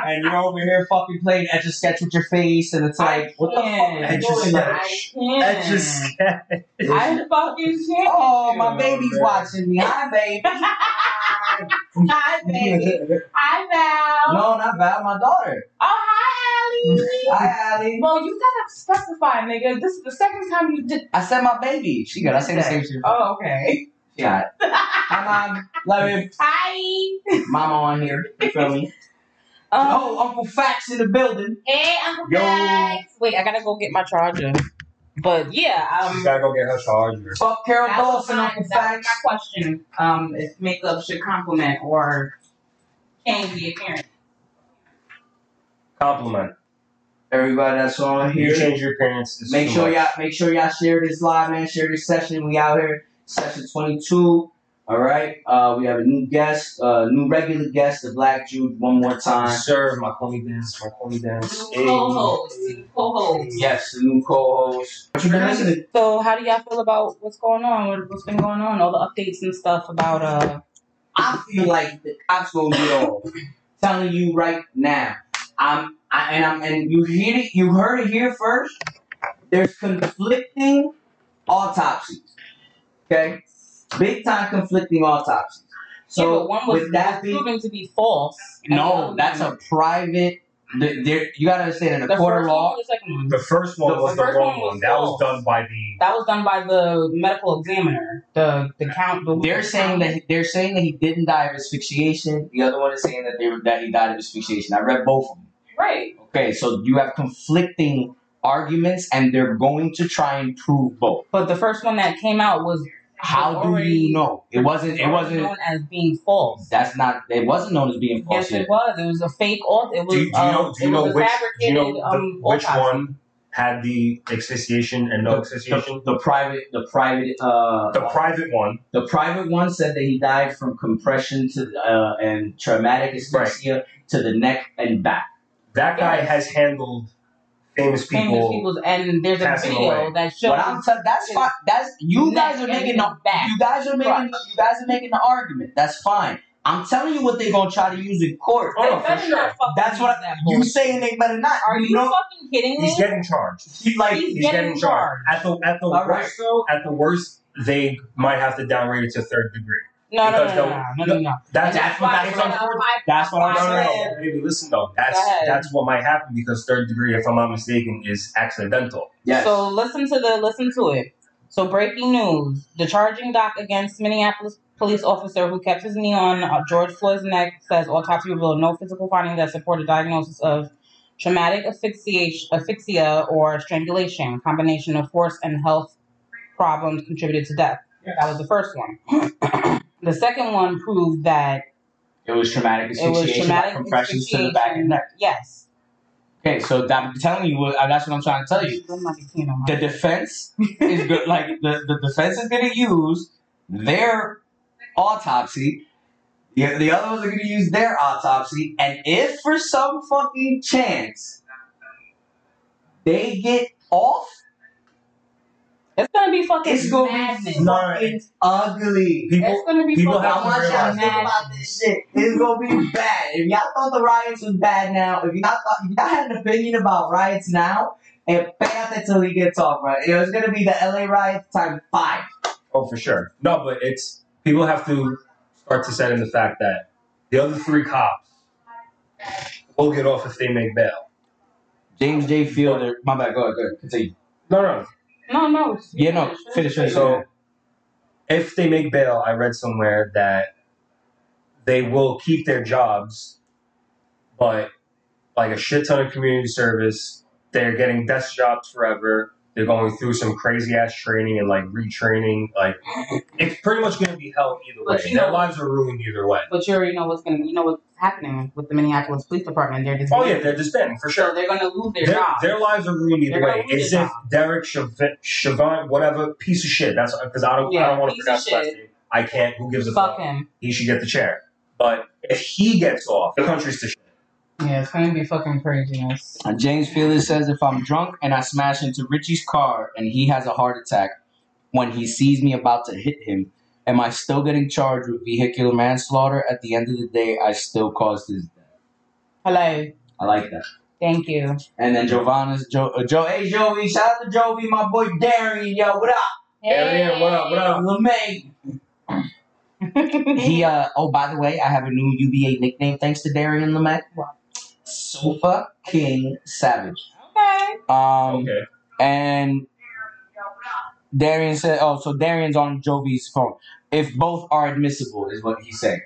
and you're over here fucking playing Etch a Sketch with your face, and it's like, I what can. the fuck? Etch a Sketch. Etch a Sketch. I fucking can't. Oh, my baby's watching me. Hi, baby. Hi, baby. Hi, Val. No, not Val, my daughter. Oh, hi, Allie. Hi, Allie. Well, you gotta specify, nigga. This is the second time you did. I said my baby. She got. I said the same shit. Oh, okay. Yeah. Hi, mom. Love you. Hi. Mama on here. You feel me? Um, oh, Uncle Facts in the building. Hey, Uncle Yo. Facts. Wait, I gotta go get my charger. But yeah, um, she's gotta go get her charger. Fuck Carol Dawson, Uncle Facts. That's my question. Um, if makeup should compliment or change the appearance. Compliment. Everybody that's on here, you change your appearance. Make sure much. y'all, make sure y'all share this live, man. Share this session. We out here, session twenty-two. All right. Uh, we have a new guest, uh, new regular guest, the Black Jude. One more time, sir. My homie dance, my homie dance. New hey. co-host, new co-host. Yes, the new co-host. What you been listening? So, how do y'all feel about what's going on? What's been going on? All the updates and stuff about. Uh, I feel like the cops gonna get off. Telling you right now, I'm. I, and I'm, and you hear it, you heard it here first. There's conflicting autopsies. Okay, big time conflicting autopsies. So yeah, but one was with that being proven to be false. No, that's a private The, there, you gotta understand in the, the court of law. The, the first one the, was the, the wrong one. one. That was done by the. That was done by the medical examiner. The the count. The they're saying that they're saying that he didn't die of asphyxiation. The other one is saying that they that he died of asphyxiation. I read both of them. Right. Okay, so you have conflicting arguments, and they're going to try and prove both. But the first one that came out was. How do you know? It wasn't. It wasn't known as being false. That's not. It wasn't known as being false. Yes, yet. It was. It was a fake author. It was. Do you, do you know? Do you know which? Do you know the, um, which autopsy. One had the asphyxiation and no asphyxiation? The, the private. The private. Uh, the private one. The private one said that he died from compression to uh, and traumatic asphyxia right. to the neck and back. That guy yes. has handled. Famous people, famous and there's a video away. That shows. But I'm telling that's fine. That's you guys are making the back. You guys are making right. you guys are making the argument. That's fine. I'm telling you what they're gonna try to use in court. Oh, for sure. That's what I, you saying. They better not. Are you, you know, fucking kidding me? He's getting charged. He, like, he's, he's getting, getting charged. charged. At the at the All worst right. though, at the worst, they might have to downgrade it to third degree. No, no, no, no, no, no, no. That's, that's, that's what I'm saying. That's what I'm saying. Baby, listen though. That's that's what might happen because third degree, if I'm not mistaken, is accidental. Yes. So listen to the listen to it. So breaking news: the charging doc against Minneapolis police officer who kept his knee on uh, George Floyd's neck says autopsy revealed no physical findings that support a diagnosis of traumatic asphyxiation, asphyxia or strangulation. A combination of force and health problems contributed to death. Yes. That was the first one. The second one proved that it was traumatic asphyxiation, it was traumatic compressions to the back and neck. Yes. Okay, so I'm telling you, that's what I'm trying to tell you. The defense is good. Like the, the defense is going to use their autopsy. The, the other ones are going to use their autopsy, and if for some fucking chance they get off. It's gonna be fucking it's gonna madness. Be fucking ugly. People, it's gonna be people fucking how much y'all think about this shit. It's gonna be bad. If y'all thought the riots was bad now, if y'all thought if y'all had an opinion about riots now, and bad until he gets off, right? It was gonna be the L A riots time five. Oh, for sure. No, but it's people have to start to set in the fact that the other three cops will get off if they make bail. James J. Fielder, my bad. Go ahead, go ahead. Continue. No, no. No, no. Yeah, no. Finish it. So, if they make bail, I read somewhere that they will keep their jobs, but like a shit ton of community service, they're getting desk jobs forever. They're going through some crazy ass training and like retraining. Like, it's pretty much going to be hell either way. You know, their lives are ruined either way. But you already know what's going to, you know what's happening with the Minneapolis Police Department. They're just oh yeah, they're disbanding for sure. So they're going to lose their, their jobs. Their lives are ruined either way. It's if Derek Chauvin, whatever piece of shit. That's because I don't, yeah, I don't want to pronounce that name. I can't. Who gives a fuck? Fuck him. He should get the chair. But if he gets off, the country's to shit. Yeah, it's going to be fucking craziness. Uh, James Fielder says, if I'm drunk and I smash into Richie's car and he has a heart attack when he sees me about to hit him, am I still getting charged with vehicular manslaughter? At the end of the day, I still caused his death. Hello. I like that. Thank you. And then Giovanna's... Jo- uh, jo- hey, Joey. Shout out to Joey, my boy Darian. Yo, what up? Hey. Darian, what up? What up? LeMay. He, uh... Oh, by the way, I have a new U B A nickname thanks to Darian LeMay. Wow. Sofa King Savage. Okay. Um, okay. And Darian said, oh, so Darian's on Jovi's phone. If both are admissible, is what he's saying.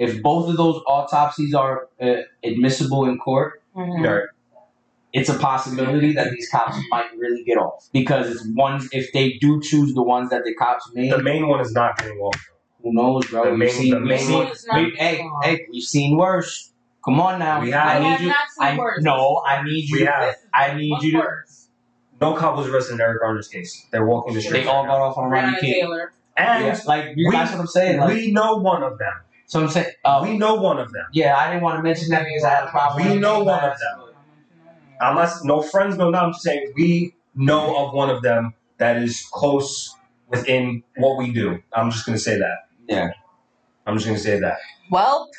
If both of those autopsies are uh, admissible in court, mm-hmm. there, it's a possibility that these cops might really get off. Because it's ones, if they do choose the ones that the cops made. The main one is not getting off. Who knows, bro? The main, we've seen, the main one is not we, Hey, off. hey, we've seen worse. Come on now. We have, I need have you. Not seen I, words. No, I need you. We have, I need What's you. Words? No cop was arrested in Eric Garner's case. They're walking the street. They all got off on Rodney King. Taylor. And yeah, like we, that's what I'm saying. Like, we know one of them. So I'm saying uh, we know one of them. Yeah, I didn't want to mention that because I had a problem. We know one of them. Unless no friends, no none. I'm just saying we know of one of them that is close within what we do. I'm just gonna say that. Yeah. I'm just gonna say that. Well.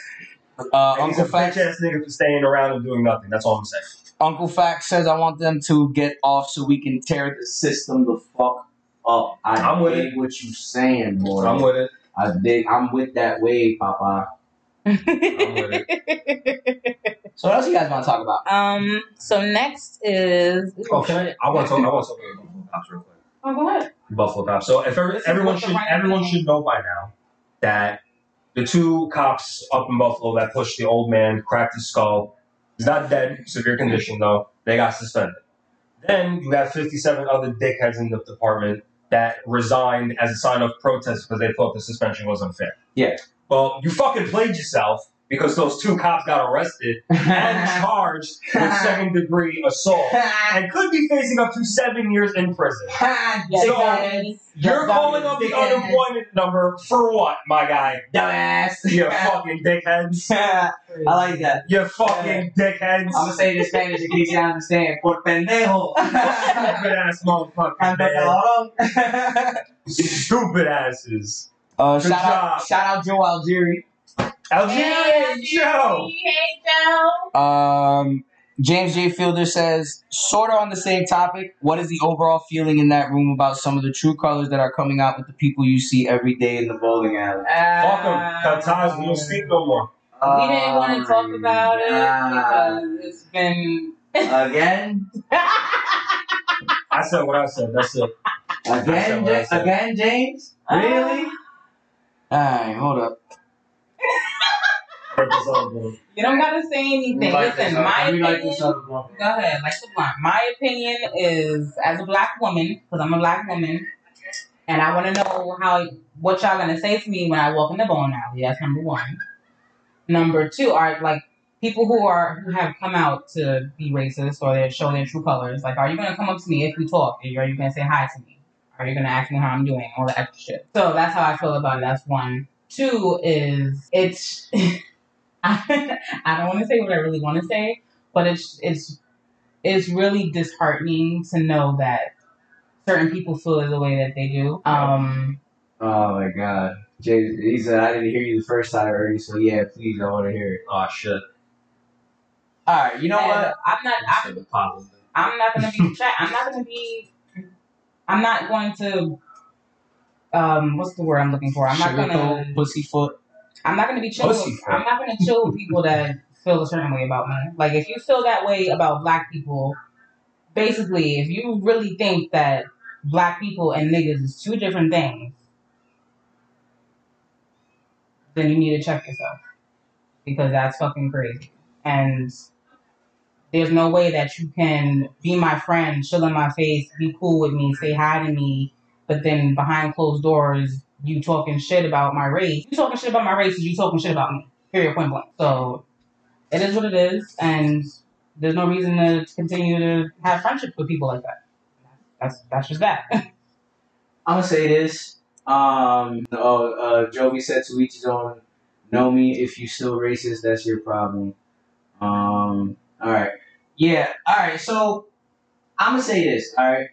Uh, Uncle Facts nigga for staying around and doing nothing. That's all I'm saying. Uncle Facts says I want them to get off so we can tear the system the fuck up. I I'm dig with it. What you saying, boy. I'm with it. I dig. I'm with that wave, Papa. So what else you guys want to talk about? Um. So next is. Oh, can I? I want to talk. I want to talk about Buffalo Cops real quick. Oh, go ahead. Buffalo Cops. So if every, everyone should everyone should know by now that the two cops up in Buffalo that pushed the old man, cracked his skull. He's not dead. Severe condition though. They got suspended. Then you have fifty-seven other dickheads in the department that resigned as a sign of protest because they thought the suspension was unfair. Yeah. Well, you fucking played yourself because those two cops got arrested and charged with second-degree assault and could be facing up to seven years in prison. Yes, so yes, you're yes, calling yes, up the yes. unemployment number for what, my guy? Dumbass. You fucking dickheads. I like that. You fucking yeah. dickheads. I'm going to say it in Spanish in case you don't understand. Por pendejo. Stupid-ass motherfuckers. Stupid-asses. Uh, shout out, shout out Joe Algieri. Algieri, hey, Joe. Hey, Joe. Um, James J. Fielder says, sort of on the same topic, what is the overall feeling in that room about some of the true colors that are coming out with the people you see every day in the bowling alley? Uh, Fuck them. Sometimes we don't speak no more. Uh, we didn't want to talk about it uh, because it's been... Again? I said what I said. That's it. Again, said said. Again, James? Really? Uh, Alright, hold up. You don't gotta say anything. Like Listen, my opinion. Like go ahead, like the blunt. My opinion is, as a black woman, because I'm a black woman, and I want to know how what y'all gonna say to me when I walk in the bowling alley. That's number one. Number two are like people who are who have come out to be racist or they show their true colors. Like, are you gonna come up to me if we talk? Are you, are you gonna say hi to me? Are you going to ask me how I'm doing? All that extra shit. So that's how I feel about it. That's one. Two is, it's, I, I don't want to say what I really want to say, but it's, it's, it's really disheartening to know that certain people feel the way that they do. Um, oh my God. James, he said, I didn't hear you the first time already, so yeah, please, I want to hear it. Oh, shit. All right, you know what? I'm not, I'm, I'm not going to be, I'm not going to be, I'm not going to, um, what's the word I'm looking for? I'm not going to pussyfoot. I'm not going to be chill. With, I'm not going to chill with people that feel a certain way about me. Like, if you feel that way about black people, basically, if you really think that black people and niggas is two different things, then you need to check yourself because that's fucking crazy. And there's no way that you can be my friend, chill in my face, be cool with me, say hi to me, but then behind closed doors, you talking shit about my race. You talking shit about my race is you talking shit about me. Period, point blank. So it is what it is, and there's no reason to continue to have friendships with people like that. That's that's just that. I'm gonna say this. Um, uh, uh, Jovi said, to each his own. Know me if you still racist. That's your problem. Um. All right. Yeah. All right. So I'm going to say this. All right.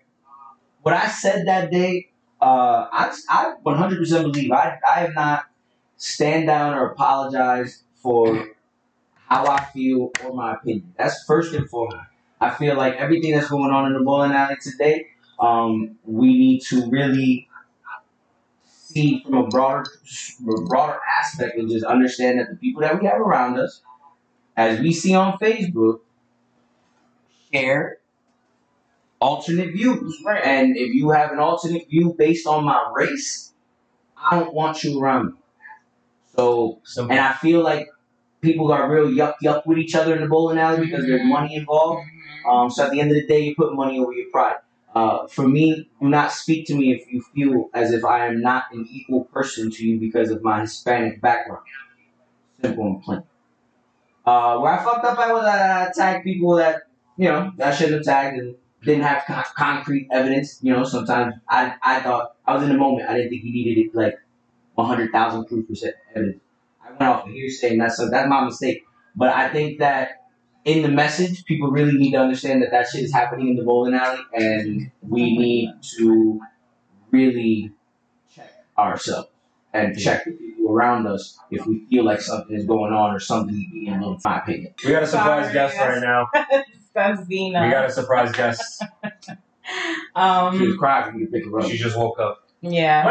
What I said that day, uh, I, I one hundred percent believe I, I have not stand down or apologized for how I feel or my opinion. That's first and foremost. I feel like everything that's going on in the bowling alley today, um, we need to really see from a broader, broader aspect and just understand that the people that we have around us, as we see on Facebook, share alternate views. Right. And if you have an alternate view based on my race, I don't want you around me. So, Simple. And I feel like people are real yuck yuck with each other in the bowling alley because mm-hmm. there's money involved. Mm-hmm. Um, so at the end of the day, you put money over your pride. Uh, for me, do not speak to me if you feel as if I am not an equal person to you because of my Hispanic background. Simple and plain. Uh, where I fucked up at was I tagged people that, you know, I shouldn't have tagged and didn't have con- concrete evidence. You know, sometimes I I thought, I was in the moment, I didn't think you needed it, like one hundred thousand proof percent evidence. I went off of hearsay and that's, so that's my mistake. But I think that in the message, people really need to understand that that shit is happening in the bowling alley and we need to really check ourselves and check the people around us if we feel like something is going on or something is being a little my opinion. We got a surprise Sorry, guest right now. That's Zena. We got a surprise guest. um, she was crying for me to pick her up. She just woke up. Yeah.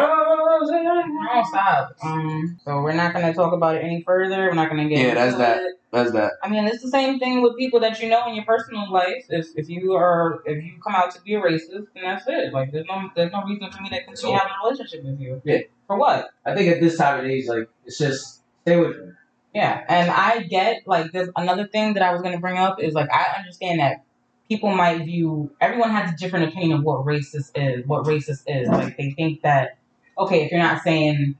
was like, I ain't gonna stop. Um, so we're not gonna talk about it any further. We're not gonna get yeah, into that's that. It. That's that. I mean, it's the same thing with people that you know in your personal life. If if you are if you come out to be a racist, then that's it. Like there's no there's no reason for me to continue having a relationship with you. Yeah. For what? I think at this time of age, like it's just stay with me. Yeah, and I get like this. Another thing that I was gonna bring up is like I understand that. People might view, everyone has a different opinion of what racist is, what racist is. Like, they think that, okay, if you're not saying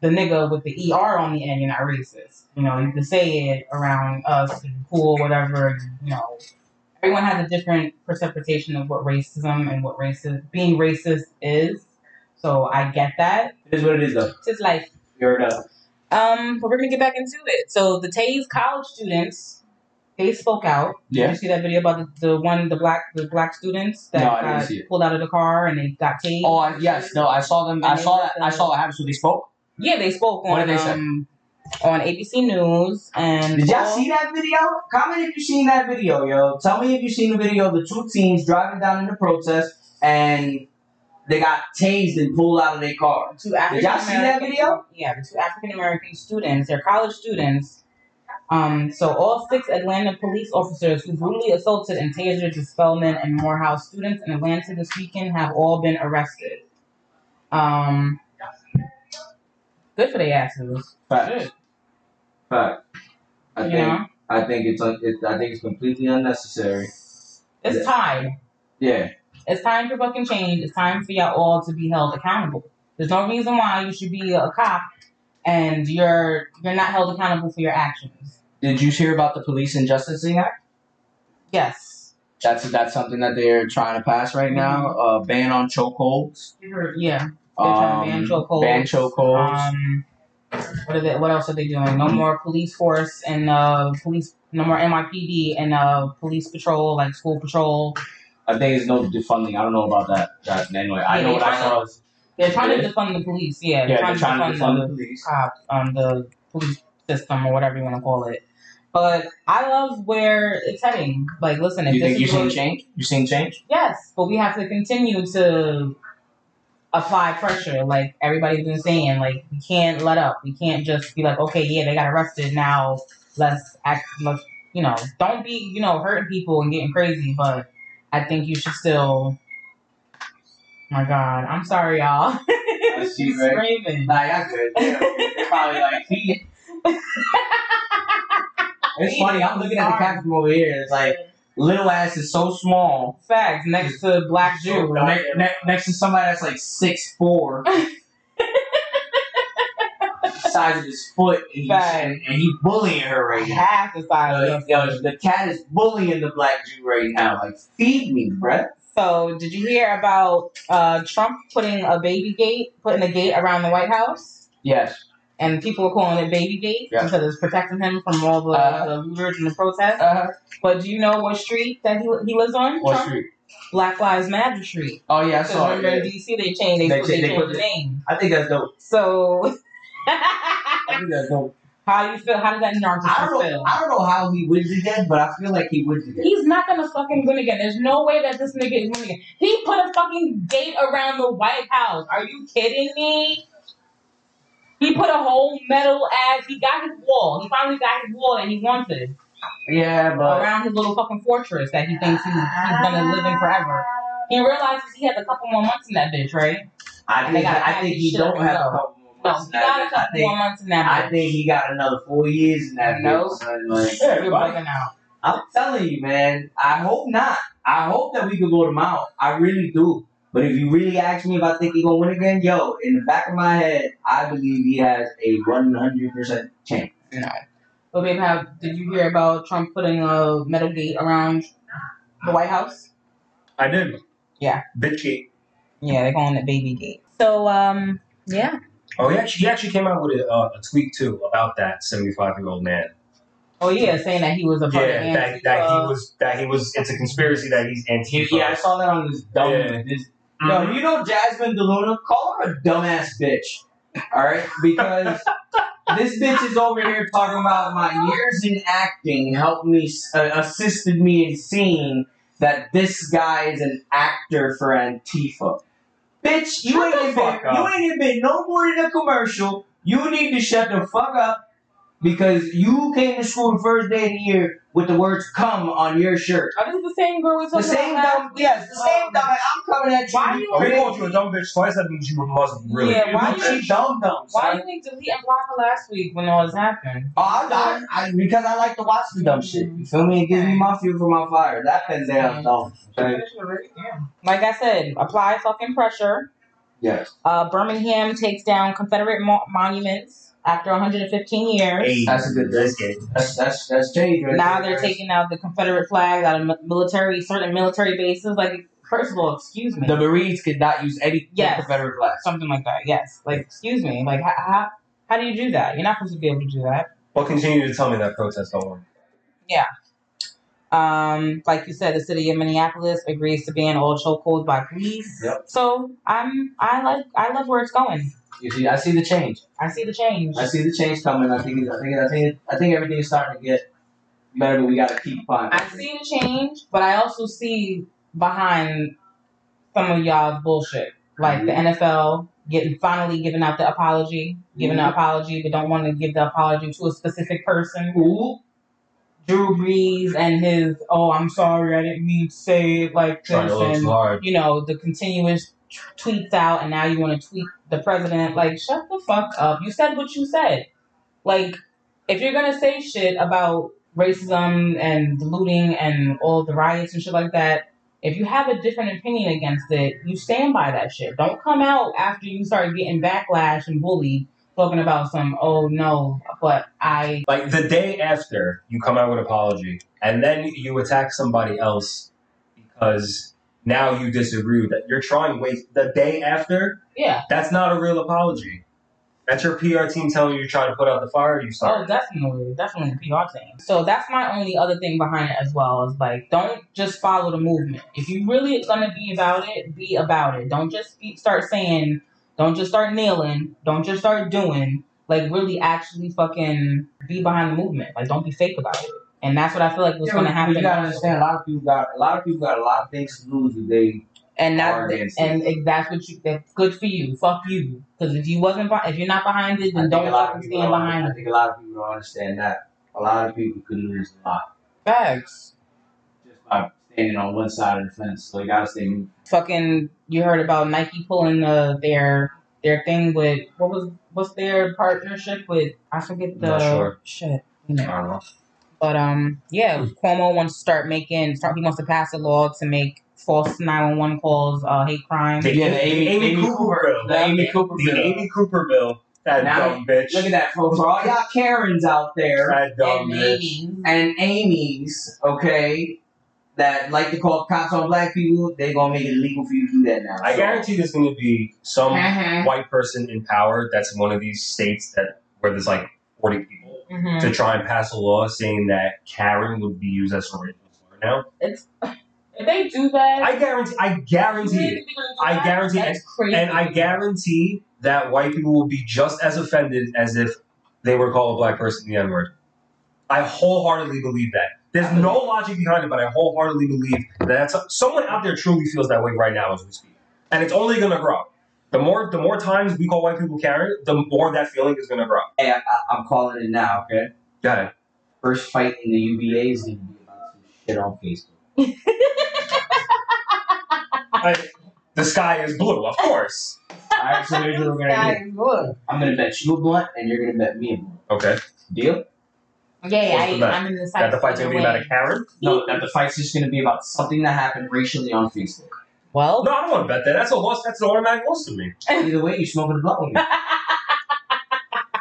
the nigga with the E R on the end, you're not racist. You know, you can say it around us, and cool, whatever, and, you know. Everyone has a different precipitation of what racism and what racist, being racist is. So, I get that. It is what it is, though. It's just life. You're done. Um, but we're going to get back into it. So, the Taze college students... They spoke out. Yeah. Did you see that video about the, the one, the black the black students that no, I didn't see it. Pulled out of the car and they got tased? Oh, yes. No, I saw them. I saw that. The, I saw what happened. So they spoke? Yeah, they spoke on, what did they say? Um, on A B C News. And did y'all oh, see that video? Comment if you seen that video, yo. Tell me if you seen the video of the two teams driving down in the protest and they got tased and pulled out of their car. Did y'all see that video? Yeah, the two African-American students, they're college students. Um, so all six Atlanta police officers who brutally assaulted and tasered the Spelman and Morehouse students in Atlanta this weekend have all been arrested. Um, good for their asses. Fact. Shit. Fact. I you think know? I think it's un- it, I think it's completely unnecessary. It's yeah. time. Yeah. It's time for fucking change. It's time for y'all all to be held accountable. There's no reason why you should be a cop and you're you're not held accountable for your actions. Did you hear about the Police Injusticing Act? Yes. That's that's something that they're trying to pass right now. Mm-hmm. Uh, ban on chokeholds. Yeah. They're um, trying to ban chokeholds. Ban chokeholds. Um, what are they? What else are they doing? No mm-hmm. more police force and uh, police. No more N Y P D and uh, police patrol, like school patrol. I think it's no defunding. I don't know about that. that anyway, yeah, I know what I saw. To, they're trying to defund the police. Yeah. They're yeah, trying, they're trying to defund the, the police. Cops on um, the police system or whatever you want to call it. But I love where it's heading. Like, listen, if you this think you've seen change? You've seen change? Yes, but we have to continue to apply pressure. Like everybody's been saying, like we can't let up. We can't just be like, okay, yeah, they got arrested. Now let's act. Let's, you know, don't be, you know, hurting people and getting crazy. But I think you should still. My God, I'm sorry, y'all. She's screaming. Nah, y'all good. They're probably like he. It's funny, I'm looking at the caption over here. It's like, little ass is so small. Facts, next to black Jew. Right? Ne- ne- next to somebody that's like six foot four. The size of his foot. And, and, and he bullying her right now. Half the size of yo, yo, the cat is bullying the black Jew right now. Like, feed me, bruh. So, did you hear about uh, Trump putting a baby gate, putting a gate around the White House? Yes. And people are calling it Baby Gate yeah. because it's protecting him from all the, uh, the looters and the protests. Uh, but do you know what street that he, he lives on? What Trump? Street? Black Lives Matter Street. Oh, yeah, I saw it. In D C, they changed, they they, they they changed the name. I think that's dope. So, I think that's dope. How do you feel? How did that narcissist feel? Know, I don't know how he wins again, but I feel like he wins again. He's not going to fucking win again. There's no way that this nigga is winning again. He put a fucking gate around the White House. Are you kidding me? He put a whole metal ass. He got his wall. He finally got his wall that he wanted. Yeah, but around his little fucking fortress that he thinks he's, he's gonna live in forever. He realizes he has a couple more months in that bitch, right? I and think. I think he don't have up. a couple more months. No, he got a couple think, more months in that bitch. I think he got another four years in that nope. bitch. Like, sure, you're bugging out. I'm telling you, man. I hope not. I hope that we can vote him out. I really do. But if you really ask me if I think he's going to win again, yo, in the back of my head, I believe he has a one hundred percent chance. No. Well, babe, how, did you hear about Trump putting a metal gate around the White House? I did. Yeah. Bitch gate. Yeah, they're calling it baby gate. So, um, yeah. Oh, he actually, he actually came out with a, uh, a tweet, too, about that seventy-five-year-old man. Oh yeah, saying that he was a part yeah, of Antifa. that that he was that he was. It's a conspiracy that he's Antifa. Yeah, I saw that on this dumb. Yeah. This, no, you know Jasmine DeLuna? Call her a dumbass bitch. Alright? Because this bitch is over here talking about my years in acting helped me, uh, assisted me in seeing that this guy is an actor for Antifa. Bitch, you shut ain't even been, you ain't been no more than a commercial. You need to shut the fuck up because you came to school the first day of the year with the words "come" on your shirt. Are this the same girl we talking about? The same dumb, yes, the same dumb. I'm coming at you. Why you? Oh, they called you a dumb bitch twice. That means you were Muslim, really. Yeah, why you dumb dumb? Why do you think delete and block her last week when all this happened? Oh, I, I, because I like to watch the dumb shit. You feel me? It gives me my fuel for my fire. That pins down dumb. Okay? Like I said, apply fucking pressure. Yes. Uh, Birmingham takes down Confederate mo- monuments after one hundred fifteen years. Hey, that's a good biscuit. That's that's that's change. Right now there. They're taking out the Confederate flags out of military certain military bases. Like, first of all, excuse me. The Marines could not use any yes. Confederate flags. Something like that. Yes. Like, excuse me. Like, how, how how do you do that? You're not supposed to be able to do that. Well, continue to tell me that protest don't work. Yeah. Um, like you said, the city of Minneapolis agrees to ban all chokeholds by police. Yep. So I'm, I like, I love where it's going. You see, I see the change. I see the change. I see the change coming. I think, I think, I think, I think everything is starting to get better, but we gotta keep finding. I see the change, but I also see behind some of y'all's bullshit, like mm-hmm. the N F L getting finally giving out the apology, giving mm-hmm. the apology, but don't want to give the apology to a specific person. Ooh. Drew Brees and his, oh, I'm sorry, I didn't mean to say it like this. And, you know, the continuous t- tweets out, and now you want to tweet the president. Like, shut the fuck up. You said what you said. Like, if you're going to say shit about racism and looting and all the riots and shit like that, if you have a different opinion against it, you stand by that shit. Don't come out after you start getting backlash and bullied. Talking about some, oh no, but I... Like, the day after you come out with an apology, and then you attack somebody else because now you disagree with that. You're trying way... The day after? Yeah. That's not a real apology. That's your P R team telling you you're trying to put out the fire, you started. Oh, definitely. Definitely the P R team. So that's my only other thing behind it as well, is like, don't just follow the movement. If you really gonna be about it, be about it. Don't just be, start saying... Don't just start kneeling. Don't just start doing. Like, really actually fucking be behind the movement. Like, don't be fake about it. And that's what I feel like was yeah, going to happen. You gotta understand, a lot of people got a lot of people got a lot of things to lose if they and that, are against and it. That's what you. That's good for you. Fuck you. Because if you wasn't, if you're not behind it, then don't fucking stand behind it. I think a lot of people don't understand that. A lot of people could lose a lot. Facts. Just by standing on one side of the fence, so you gotta stay moving. Fucking. You heard about Nike pulling the, their their thing with what was what's their partnership with? I forget the sure. shit. You know. I don't know. But um, yeah, Cuomo wants to start making. Start, he wants to pass a law to make false nine one one calls uh, hate crimes. Yeah, the Amy, Amy, Amy Cooper, Cooper bill. The Amy Cooper bill. The Amy Cooper bill. That now, dumb bitch. Look at that, folks. For all y'all Karens out there, that dumb and bitch. Amy's, and Amy's, okay. That like to call cops on black people, they're gonna make it illegal for you to do that now. I so. guarantee there's gonna be some uh-huh. white person in power that's in one of these states that where there's like forty people mm-hmm. to try and pass a law saying that Karen would be used as a racial slur now. It's if they do that, I guarantee. I guarantee. I guarantee. That's crazy. And I guarantee that white people will be just as offended as if they were called a black person the N word. I wholeheartedly believe that. There's no logic behind it, but I wholeheartedly believe that that's, someone out there truly feels that way right now as we speak. And it's only going to grow. The more the more times we call white people Karen, the more that feeling is going to grow. Hey, I, I, I'm calling it now, okay? Go ahead. First fight in the U B A is going to be about some shit on Facebook. Like, the sky is blue, of course. All right, so here's what we're going to do. I'm going to bet you a blunt, and you're going to bet me a blunt. Okay. Deal? Yeah, I, I'm in the side. That the fight's going to be about a Karen? No, that the fight's just going to be about something that happened racially on Facebook. Well... No, I don't want to bet that. That's a loss. That's an automatic loss to me. Either way, you're smoking a blunt with me.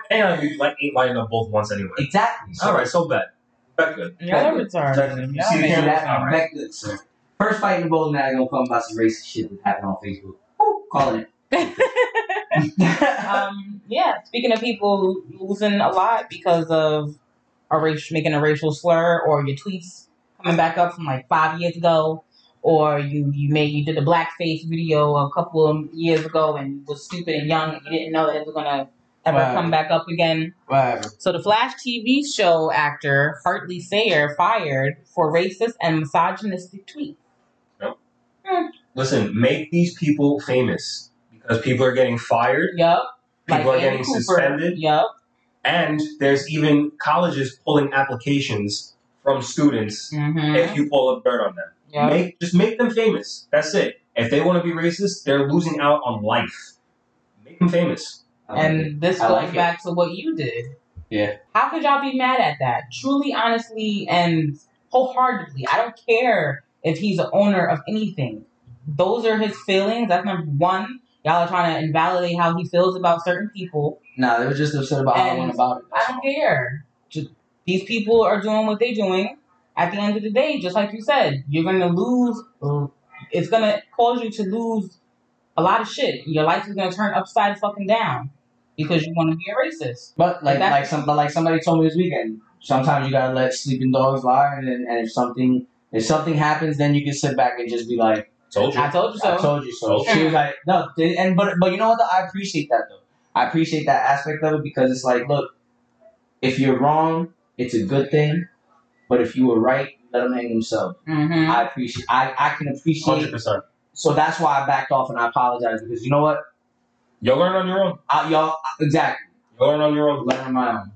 And you ain't lining up both once anyway. Exactly. So. All right, so bet. Bet good. You're yeah, retarded. You see the camera? Bet good, sir. First fight in the bowl, now I'm going to come about some racist shit that happened on Facebook. Woo, calling it. um, yeah, speaking of people losing a lot because of... A race, making a racial slur, or your tweets coming back up from like five years ago, or you you made you did a blackface video a couple of years ago and you was stupid and young and you didn't know that it was gonna ever wow. come back up again. Wow. So the Flash T V show actor Hartley Sayer fired for racist and misogynistic tweets. Yep. Hmm. Listen, make these people famous because people are getting fired. Yep. People like are Amy getting Cooper. Suspended. Yep. And there's even colleges pulling applications from students mm-hmm. if you pull a bird on them. Yep. Make just make them famous. That's it. If they want to be racist, they're losing out on life. Make them famous. And like this goes like back it. to what you did. Yeah. How could y'all be mad at that? Truly, honestly, and wholeheartedly. I don't care if he's the owner of anything. Those are his feelings. That's number one. Y'all are trying to invalidate how he feels about certain people. No, they were just upset about how I went about it. I don't care. Just, these people are doing what they're doing. At the end of the day, just like you said, you're going to lose. It's going to cause you to lose a lot of shit. Your life is going to turn upside fucking down because you want to be a racist. But like like some but like somebody told me this weekend, sometimes you got to let sleeping dogs lie. And, and if something if something happens, then you can sit back and just be like, told you. I told you so. I told you so. She was like, no. And but but you know what? I appreciate that though. I appreciate that aspect of it because it's like, look, if you're wrong, it's a good thing. But if you were right, let them hang themselves. Mm-hmm. I appreciate. I, I can appreciate. one hundred percent So that's why I backed off and I apologize because you know what? Y'all learn on your own. I, y'all exactly. Y'all learn on your own. Learn on my own.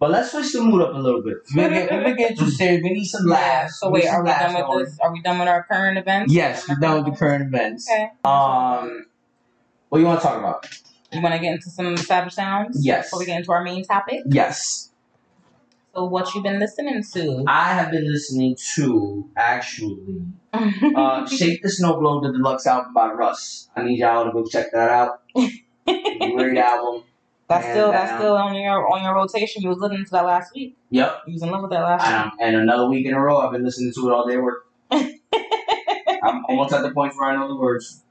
But let's switch the mood up a little bit. Let me get you serious. We need some laughs. So wait, are we done with this? Are we done with our current events? Yes, we're done with the current events. Okay. Um, what do you want to talk about? You want to get into some savage sounds? Yes. Before we get into our main topic? Yes. So what you been listening to? I have been listening to, actually, uh, Shake the Snow Globe, the deluxe album by Russ. I need y'all to go check that out. Great album. That's and still that's um, still on your on your rotation. You was listening to that last week. Yep. You was in love with that last um, week. And another week in a row, I've been listening to it all day at work. I'm almost at the point where I know the words.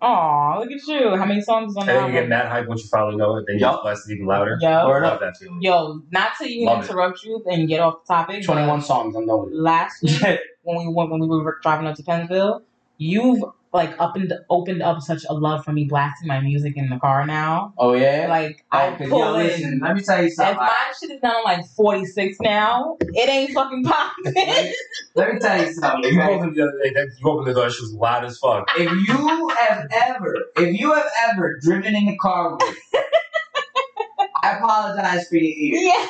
Aw, look at you. How many songs is on that? And you get mad hype once you finally know it. Then you blast it even louder. Yo. I love that feeling. Yo, not to even love interrupt it. you and get off the topic. twenty-one songs, I'm done with it. Last week, when we went, when we were driving up to Pennsville, you've... like, up and opened up such a love for me blasting my music in the car now. Oh, yeah? Like, oh, I pull yo, listen, in. Let me tell you something. If my I, shit is down like forty-six now, it ain't fucking popping. let, me, let me tell you something. You opened the other day, you opened the door, she was loud as fuck. If you have ever, if you have ever driven in the car with me, I apologize for your ears. Yeah.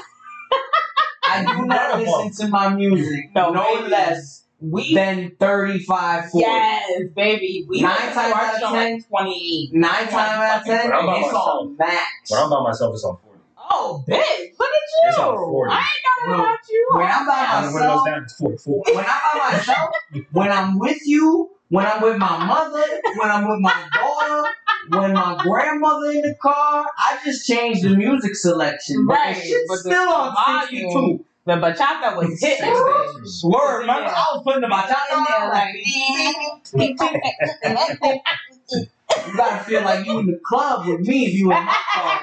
I do not listen to my music, no, no less. We then thirty-five, forty Yes, baby. We nine times out of ten, twenty-eight. Nine times out of ten, it's on max. When I'm by myself, it's on forty. Oh, bitch! Look at you. It's on forty. I ain't know that about you. When I'm by myself, when I'm by myself, when I'm with you, when I'm with my mother, when I'm with my daughter, when my grandmother in the car, I just changed the music selection. But right, the shit's but the still on sixty-two. The bachata was hitting. Word, remember? I was putting the bachata in there like, you gotta feel like you in the club with me if you in my car.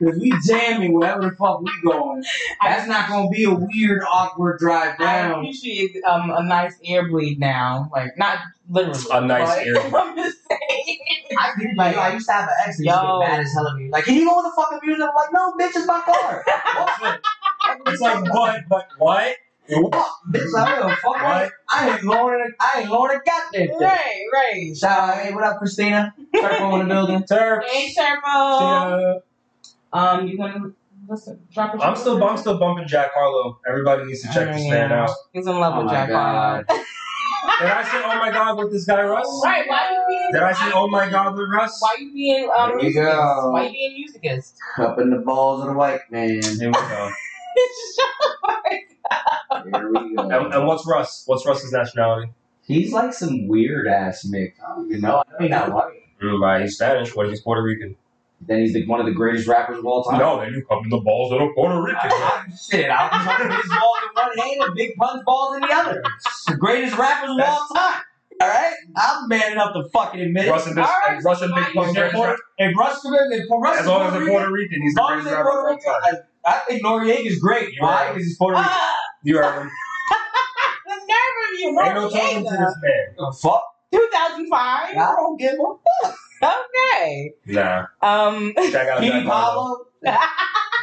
Because we jamming wherever the fuck we going. That's not gonna be a weird, awkward drive down. I appreciate um, a nice air bleed now. Like, not literally. A nice like, air bleed. I'm just saying. I did, like, I used to have an ex who used to be mad as hell at me. Like, can you go with the fucking music? I'm like, no, bitch, it's my car. It's like, what? But what? What? Bitch, I don't fuck what? I ain't Lauren. I ain't Lauren goddamn thing. Right, right. Shout out, hey, what up, Christina? Turbo in the building. Turbo. Hey, Turbo. Um, you wanna listen? Drop it. I'm still, I'm still bumping Jack Harlow. Everybody needs to check oh, this yeah. man out. He's in love oh with Jack Harlow. Did I say, oh my God, with this guy Russ? Right? Why you being? Did I say, oh my God, with Russ? Why you being? Um, there you go. Why you being musicist? Up in the balls of the white man. Here we go. There we go. And, and what's Russ? What's Russ's nationality? He's like some weird ass mix. I don't even know. I mean, not white. Right? He's Spanish. What? He's Puerto Rican. Then he's the, one of the greatest rappers of all time. No, then you come in the balls of a Puerto Rican. I, I, shit, I was punching his balls in one hand and Big Pun's balls in the other. The greatest rappers of all time. All right? I'm man enough to fucking admit it. Russ and, this, right, and Russ and Big Pun. If Russ comes in, if Russ As long as they're Puerto Rican, he's the greatest rapper of all time. As, I think Noriega's great. Why? Because he's Puerto Rican. Uh, you heard him. The nerve of you, Noriega. Ain't no talking to this man. The fuck? two thousand five I don't give a fuck. Okay. Nah. Um. King Pablo.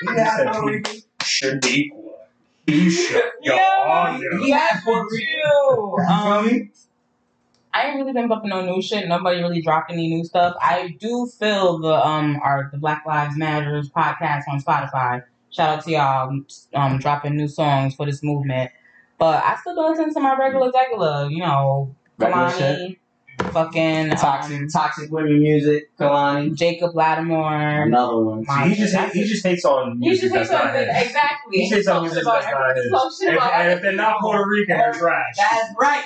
You should be equal. You should. Yo, you. Um. I ain't really been bumping no new shit. Nobody really dropped any new stuff. I do feel the um our the Black Lives Matters podcast on Spotify. Shout out to y'all um dropping new songs for this movement. But I still don't listen to my regular regular, you know, regular Kalani, shit. fucking toxic um, toxic women music, Kalani, Jacob Lattimore, another one. So he just he just hates on music. He just hates on music. Exactly. He hates on music. That's not his. And, and if they're not Puerto Rican, they're trash. That's right.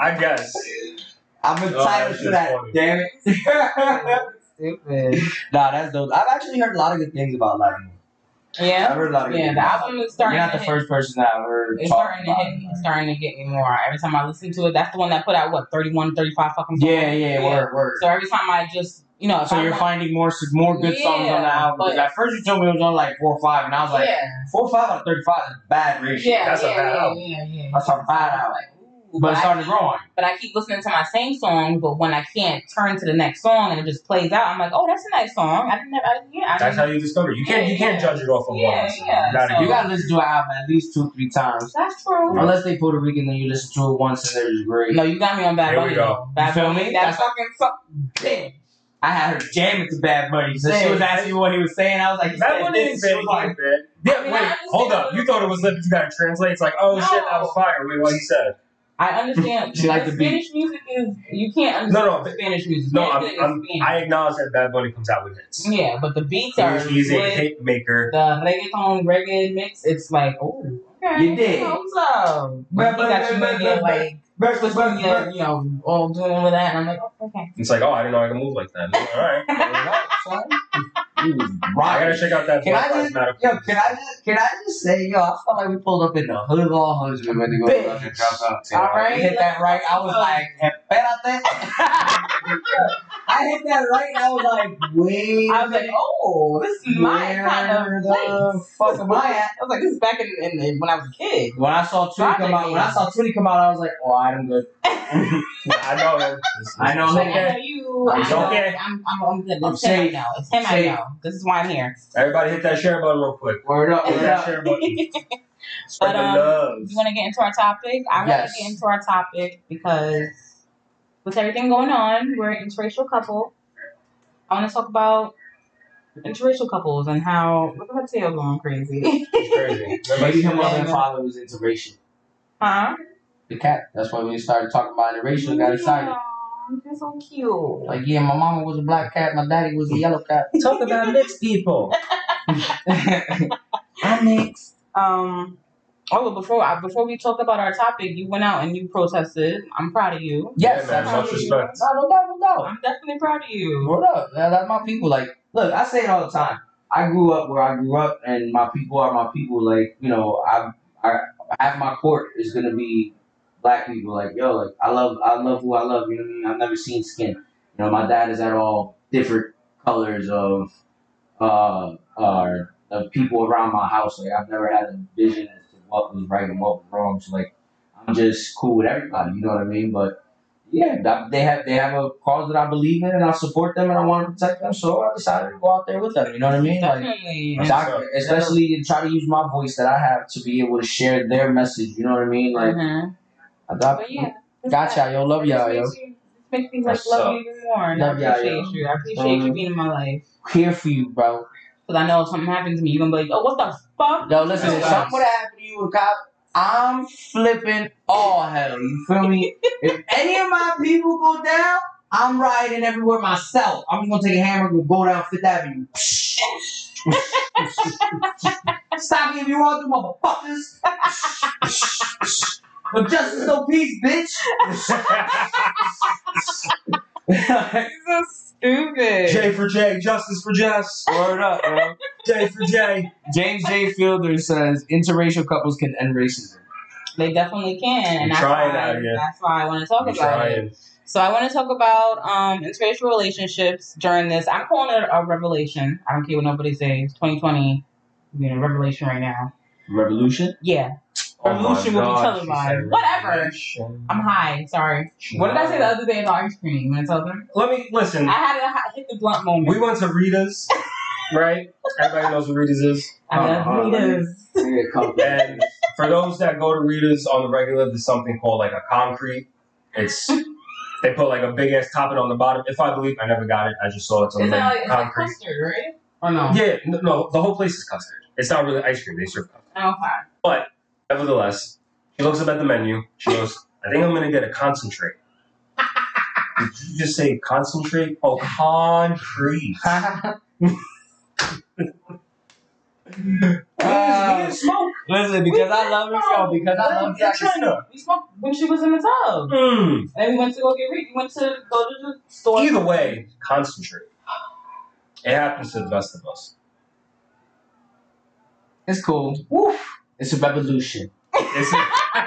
I guess I'm entitled oh, to that. Funny. Damn it! Stupid. Nah, that's dope. I've actually heard a lot of good things about Lattimore. Yeah, I've heard a lot of good yeah. The album is starting. You're not to the hit. First person that I've heard. It's starting to hit. It's starting to get me more every time I listen to it. That's the one that put out what thirty-one, thirty-five fucking songs. Yeah, yeah, word, word. So every time I just. You know, so you're like, finding more more good yeah, songs on the album. But at first you told me it was on like four or five, and I was like, yeah. four or five out of thirty-five is a bad ratio. Yeah, that's yeah, a bad yeah, album. Yeah, yeah, yeah. That's a bad album. Like, but it's starting to grow on. But I keep listening to my same song, but when I can't turn to the next song and it just plays out, I'm like, oh, that's a nice song. I didn't never, I, yeah. I that's how you discover. You can't, yeah, you can't yeah. judge it off of yeah, one. So yeah, you gotta, so, you gotta listen to an album at least two, three times. That's true. Unless they Puerto Rican, then you listen to it once and they're just great. No, you got me on Bad Bunny. Here we go. Bad you feel Bunny, me? That fucking fuck. Damn. I had her jamming to Bad Bunny. So she was asking me what he was saying. I was like, that one didn't say like that. Yeah, I mean, wait, hold up. You thought it was lips, you gotta translate. It's like, oh no. Shit, that was fire. Wait, what he said. I understand. She liked the Spanish beat. music is you can't understand no, no, Spanish music. No, I'm, I'm, Spanish. I acknowledge that Bad Bunny comes out with hits. Yeah, but the beats are he's a hit maker. The reggaeton reggae mix, it's like, oh, okay. You did. So but he got you making like Breakfast, yeah, you know, all doing all of that, and I'm like, oh, okay. It's like, oh, I didn't know I could move like that. Like, all right, all right I gotta check out that. Can I just, yo, can I just, can I just say, yo, I felt like we pulled up in the hood of all hoods when we went to go to the drunk uncs. All right, I hit that right. I was like, espérate. I hit that right. I was like, wait. I was like, oh, this is my kind of place. Fuck my ass. I was like, this is back in, in, in when I was a kid. When I saw Tweet come out, when I saw Tweet come out, I was like, oh, I I'm good. yeah, I know him. I know him. I know you. I know. Okay. I'm, I'm, I'm good. It's him I know. It's him I know. This is why I'm here. Everybody hit that share button real quick. Word up. Hit that share button. But um, you want to get into our topic? I want yes. to get into our topic because with everything going on, we're an interracial couple. I want to talk about interracial couples and how look at her tail going crazy. It's crazy. Maybe her mother and father was interracial. Huh? The cat. That's why when we started talking about interracial, got excited. Aww, that's so cute. Like, yeah, my mama was a black cat, my daddy was a yellow cat. Talk about mixed people. I'm mixed. Um. Oh, but before I, before we talk about our topic, you went out and you protested. I'm proud of you. Yes, yeah, man, I'm much respect. No, no doubt, no doubt. I'm definitely proud of you. What up? That's my people. Like, look, I say it all the time. I grew up where I grew up, and my people are my people. Like, you know, I, I half my court is gonna be black people. Like, yo, like I love I love who I love, you know what I mean? I've never seen skin. You know, my dad is at all different colors of uh uh of people around my house. Like, I've never had a vision as to what was right and what was wrong. So like I'm just cool with everybody, you know what I mean? But yeah, they have they have a cause that I believe in and I support them and I want to protect them, so I decided to go out there with them, you know what I mean? Definitely. Like, doc- especially to try to use my voice that I have to be able to share their message, you know what I mean? Like mm-hmm. I thought, but yeah, gotcha, yo, love y'all, yo. It makes me like love you even more. And love I appreciate y'all, you. I appreciate um, you being in my life. Here for you, bro. Because I know if something happens to me, you're gonna be like, oh, what the fuck? Yo, listen, if something would have happened to you, cop, I'm flipping all hell. You feel me? If any of my people go down, I'm riding everywhere myself. I'm gonna take a hammer and go down Fifth Avenue. Stop me if you want to, motherfuckers. But justice, no peace, bitch. He's so stupid. J for J, justice for Jess. Word up, bro. J for J. James J. Fielder says interracial couples can end racism. They definitely can. And that's why, that again. That's why I want to talk We're about trying. it. So I want to talk about um, interracial relationships during this. I'm calling it a revelation. I don't care what nobody says. twenty twenty, you know, revelation right now. Revolution? Yeah. Revolution oh will be televised. Whatever. I'm high. Sorry. No. What did I say the other day about ice cream? You want to tell them? Let me listen. I had to hit the blunt moment. We went to Rita's, right? Everybody knows what Rita's is. I love uh, Rita's. Rita's. And For those that go to Rita's on the regular, there's something called like a concrete. It's they put like a big ass topping on the bottom. If I believe, I never got it. I just saw it. It's like, it's like custard, right? Oh no. Yeah, no, no, the whole place is custard. It's not really ice cream. They serve custard. Oh, okay. But nevertheless, she looks up at the menu. She goes, "I think I'm gonna get a concentrate." Did you just say concentrate? Oh, concrete. Uh, we smoke. Listen, because I love this show. Because I love Jack. We smoked when she was in the tub, mm. and we went to go get Rita. We went to go to the store. Either way, concentrate. It happens to the best of us. It's cool. Woof. It's a revolution. It's a-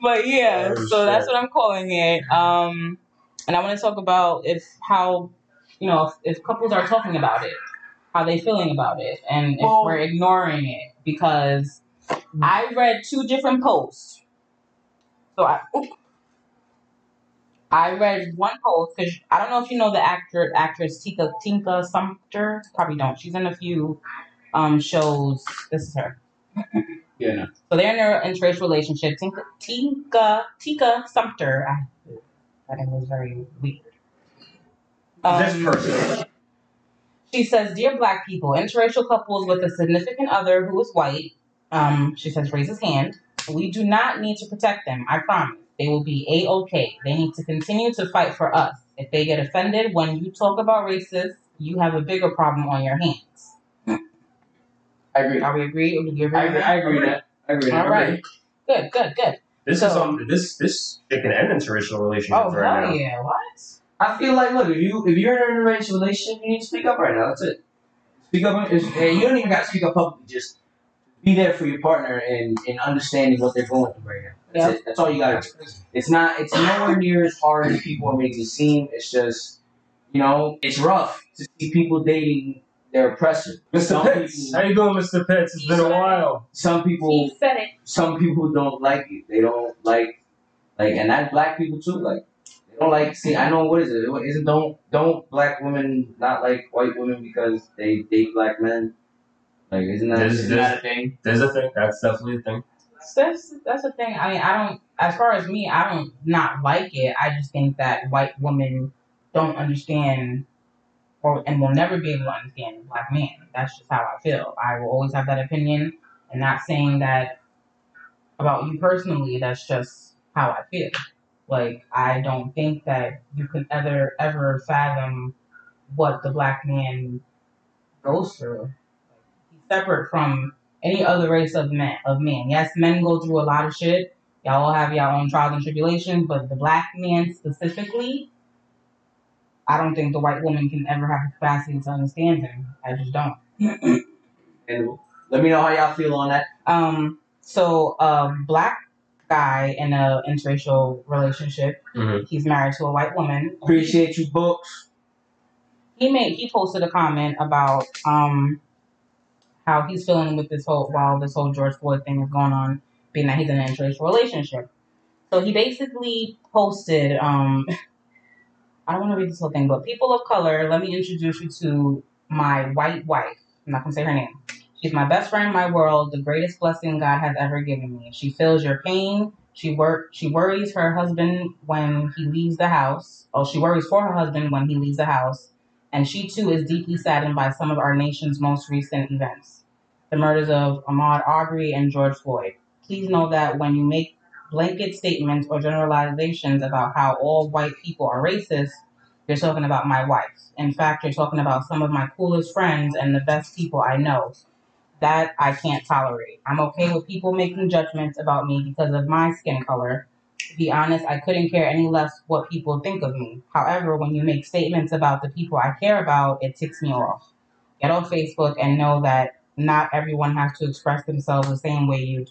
But yeah, oh, so shit. That's what I'm calling it. Um, and I want to talk about if how. You know, if, if couples are talking about it, how they feeling about it, and if well, we're ignoring it, because I read two different posts. So I, oops, I read one post because I don't know if you know the actor actress Tika Tika Sumpter. Probably don't. She's in a few um, shows. This is her. Yeah. No. So they're in an interracial relationship. Tika Tika Tika Sumpter. I thought it was very weird. Um, this person. She says, "Dear Black people, interracial couples with a significant other who is white," um, she says, "raise his hand. We do not need to protect them. I promise. They will be A-okay. They need to continue to fight for us. If they get offended when you talk about races, you have a bigger problem on your hands." I agree. Are we agreed? I agree. I agree. That. I agree. All right. Good, good, good. This so, is um, this, this, it can end interracial relationships oh, right now. Oh, yeah. What? I feel like, look, if you if you're in an arranged relationship, you need to speak up right now. That's it. Speak up, and you don't even got to speak up publicly. Just be there for your partner and, and understanding what they're going through right now. That's yep. it. That's all you got to do. It's not. It's nowhere near as hard as people are making it seem. It's just, you know, it's rough to see people dating their oppressor. Mister Pitts, how you doing, Mister Pitts? It's been a while. Some people. He said it. Some people don't like it. They don't like, like, and that's Black people too. Like. Don't like see. I know what is it? What is it? Don't don't Black women not like white women because they date Black men? Like isn't that, there's, isn't there's, that a thing? There's a thing. That's definitely a thing. That's that's a thing. I mean, I don't. As far as me, I don't not like it. I just think that white women don't understand, or and will never be able to understand Black men. That's just how I feel. I will always have that opinion, and not saying that about you personally. That's just how I feel. Like, I don't think that you can ever, ever fathom what the Black man goes through. He's separate from any other race of men. Of men. Yes, men go through a lot of shit. Y'all all have your own trials and tribulations, but the Black man specifically, I don't think the white woman can ever have the capacity to understand him. I just don't. And let me know how y'all feel on that. Um. So, um, Black guy in a interracial relationship. Mm-hmm. He's married to a white woman. Appreciate you, books. He made he posted a comment about um how he's feeling with this whole while this whole George Floyd thing is going on, being that he's in an interracial relationship. So he basically posted um I don't want to read this whole thing, but people of color, let me introduce you to my white wife. I'm not gonna say her name. She's my best friend in my world, the greatest blessing God has ever given me. She feels your pain. She wor- She worries her husband when he leaves the house. Oh, she worries for her husband when he leaves the house. And she, too, is deeply saddened by some of our nation's most recent events. The murders of Ahmaud Arbery and George Floyd. Please know that when you make blanket statements or generalizations about how all white people are racist, you're talking about my wife. In fact, you're talking about some of my coolest friends and the best people I know. That I can't tolerate. I'm okay with people making judgments about me because of my skin color. To be honest, I couldn't care any less what people think of me. However, when you make statements about the people I care about, it ticks me off. Get on Facebook and know that not everyone has to express themselves the same way you do.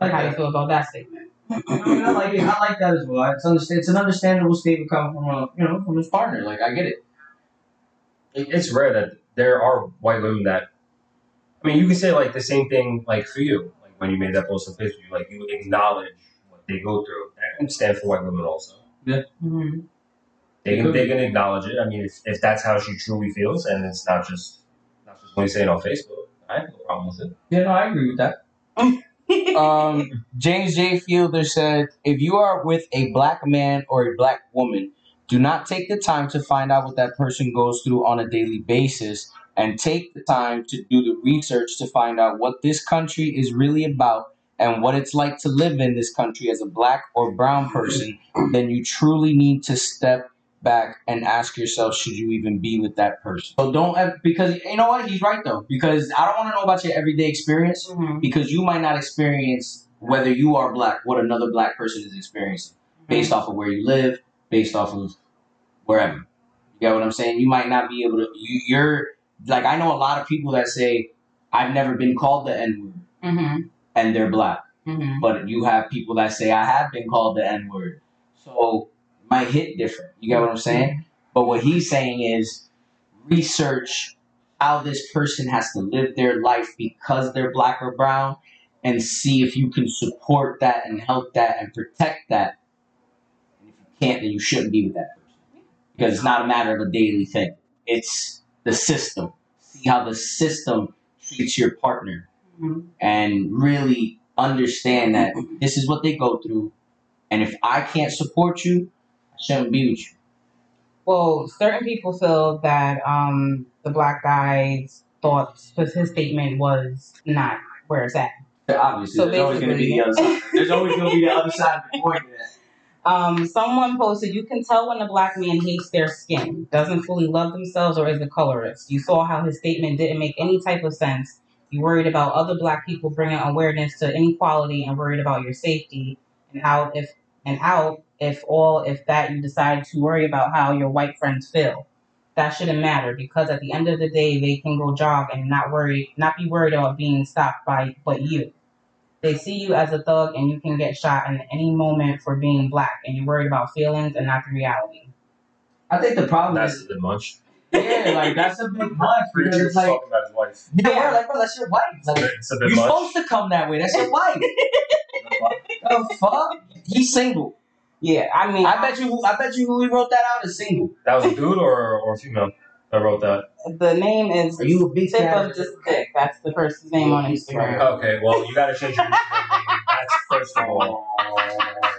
Like how you feel about that statement. I mean, I like it. I like that as well. It's, understand- it's an understandable statement coming from a, you know, from his partner. Like, I get it. It's rare that there are white women that. I mean, you can say, like, the same thing, like, for you. Like, when you made that post on Facebook, like, you acknowledge what they go through. That can stand for white women also. Yeah. Mm-hmm. They can, they can acknowledge it. I mean, if, if that's how she truly feels, and it's not just not just when you say it on Facebook. I have no problem with it. Yeah, no, I agree with that. um, James J. Fielder said, if you are with a black man or a black woman, do not take the time to find out what that person goes through on a daily basis, and take the time to do the research to find out what this country is really about and what it's like to live in this country as a black or brown person. Then you truly need to step back and ask yourself, should you even be with that person? So don't, because you know what? He's right though, because I don't want to know about your everyday experience, mm-hmm. because you might not experience, whether you are black, what another black person is experiencing based off of where you live, based off of wherever. You get what I'm saying? You might not be able to, you, you're, like, I know a lot of people that say, I've never been called the N-word, mm-hmm. and they're black. Mm-hmm. But you have people that say, I have been called the N-word. So it might hit different. You get what I'm saying? But what he's saying is, research how this person has to live their life because they're black or brown, and see if you can support that and help that and protect that. Can't, then you shouldn't be with that person, because it's not a matter of a daily thing. It's the system. See how the system treats your partner, mm-hmm. and really understand that this is what they go through, and if I can't support you, I shouldn't be with you. Well, certain people feel that um, the black guy's thoughts, because his statement was not where it's at. Obviously, so there's always going to be the other side. There's always going to be the other side of the coin. Um, someone posted, you can tell when a black man hates their skin, doesn't fully love themselves, or is a colorist. You saw how his statement didn't make any type of sense. You worried about other black people bringing awareness to inequality and worried about your safety and how if and out if all if that you decide to worry about how your white friends feel. That shouldn't matter, because at the end of the day they can go jog and not worry not be worried about being stopped by but you. They see you as a thug and you can get shot in any moment for being black, and you're worried about feelings and not the reality. I think the problem that's is... That's the munch. Yeah, like, that's a big munch. Preacher's like, talking about his wife. Yeah, yeah. We're like, bro, that's your wife. Like, it's a bit you're much. Supposed to come that way. That's your wife. The fuck? He's single. Yeah, I mean... I, I bet you I bet you who wrote that out is single. That was a dude or, or a female that wrote that? The name is... Are you a big Tip of Just Dick. That's the person's name on Instagram. Okay, well, you gotta change your name. That's, first of all,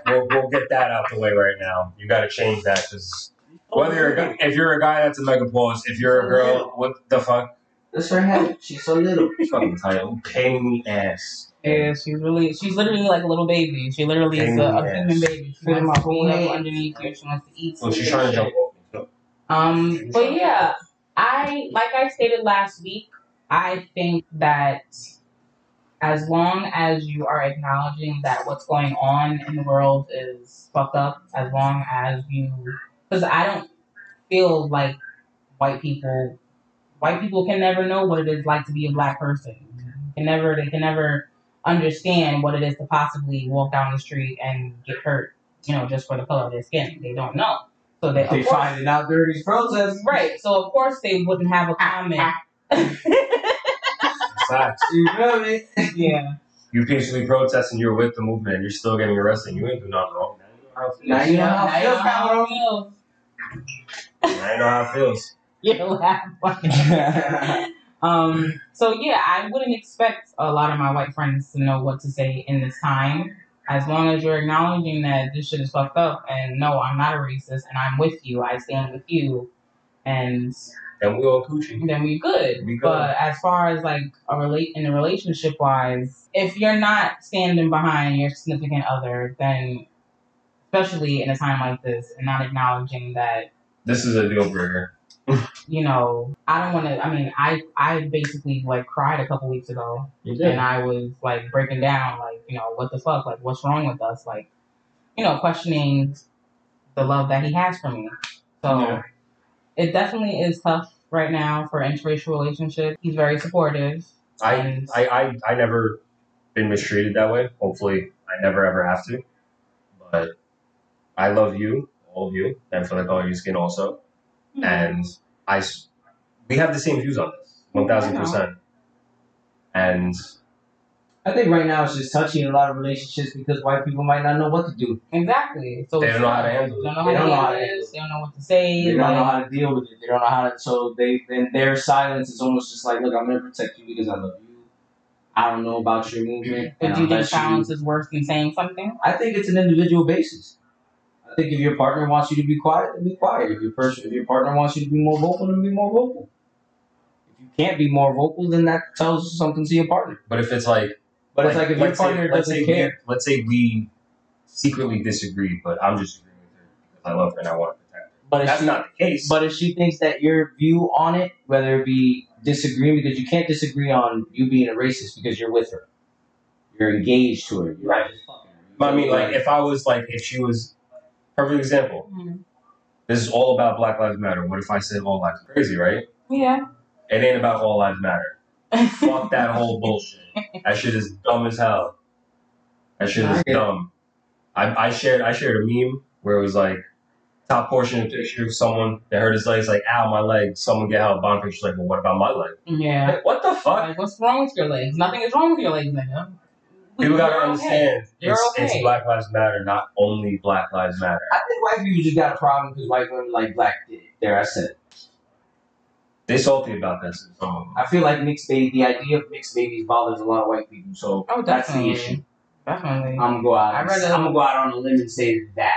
we'll, we'll get that out the way right now. You gotta change that, because whether you're a, if you're a guy, that's a megapolis. If you're a girl, what the fuck? That's her head. She's so little. Fucking title. Pain in the ass. Yeah, she's really... She's literally like a little baby. She literally Pain is a, a human baby. She wants to clean up underneath you. She wants to eat. Well, she's trying to jump off. Um, but yeah, I, like I stated last week, I think that as long as you are acknowledging that what's going on in the world is fucked up, as long as you, because I don't feel like white people, white people can never know what it is like to be a black person. They can never, they can never understand what it is to possibly walk down the street and get hurt, you know, just for the color of their skin. They don't know. So they, they course, find it out during these protests. Right. So, of course, they wouldn't have a comment. You feel me? Yeah. You peacefully protesting. You're with the movement. And you're still getting arrested. You ain't do nothing wrong. Now you know how it feels. Now you know how it feels. You know how it feels. Um, so, yeah, I wouldn't expect a lot of my white friends to know what to say in this time. As long as you're acknowledging that this shit is fucked up, and no, I'm not a racist, and I'm with you, I stand with you, and then we all coochie. Then we good. we good. But as far as like a relate in a relationship wise, if you're not standing behind your significant other, then especially in a time like this, and not acknowledging that this is a deal breaker. You know, I don't want to. I mean, I I basically like cried a couple weeks ago, and I was like breaking down, like, you know, what the fuck, like what's wrong with us, like, you know, questioning the love that he has for me. So yeah. It definitely is tough right now for interracial relationships. He's very supportive. I I, I I never been mistreated that way. Hopefully, I never ever have to. But I love you, all of you, and for the color of your skin also. And I, we have the same views on this, one thousand percent. And I think right now it's just touching a lot of relationships because white people might not know what to do. Exactly. So they don't know how to handle it. They don't know how to handle it. They don't know what to say. They don't like, know how to deal with it. They don't know how to. So they then their silence is almost just like, look, I'm going to protect you because I love you. I don't know about your movement. But do you think silence is worse than saying something? I think it's an individual basis. I think if your partner wants you to be quiet, then be quiet. If your person, if your partner wants you to be more vocal, then be more vocal. If you can't be more vocal, then that tells something to your partner. But if it's like. But like, it's like if your partner say, doesn't care. We, let's say we secretly disagree, but I'm just agreeing with her because I love her and I want to protect her. But that's she, not the case. But if she thinks that your view on it, whether it be disagreeing, because you can't disagree on you being a racist because you're with her. You're engaged to her. You're right. Just fucking her. But I mean, like, if I was, like, if she was, perfect example. Mm-hmm. This is all about Black Lives Matter. What if I said all lives are crazy, right? Yeah. It ain't about all lives matter. Fuck that whole bullshit. That shit is dumb as hell. That shit is dumb. I, I shared I shared a meme where it was like top portion of the picture of someone that hurt his legs, like, ow, my leg. Someone get out. Bottom picture's like, well, what about my leg? Yeah. Like, what the fuck? Like, what's wrong with your legs? Nothing is wrong with your legs, nigga. People gotta okay. understand it's, okay. it's Black Lives Matter, not only Black Lives Matter. I think white people just got a problem because white women like black did. There, I said it. They salty about that. Um, I feel like mixed baby. The idea of mixed babies bothers a lot of white people, so oh, that's the issue. Definitely, I'm gonna go out. I'm gonna go out on a limb and say that.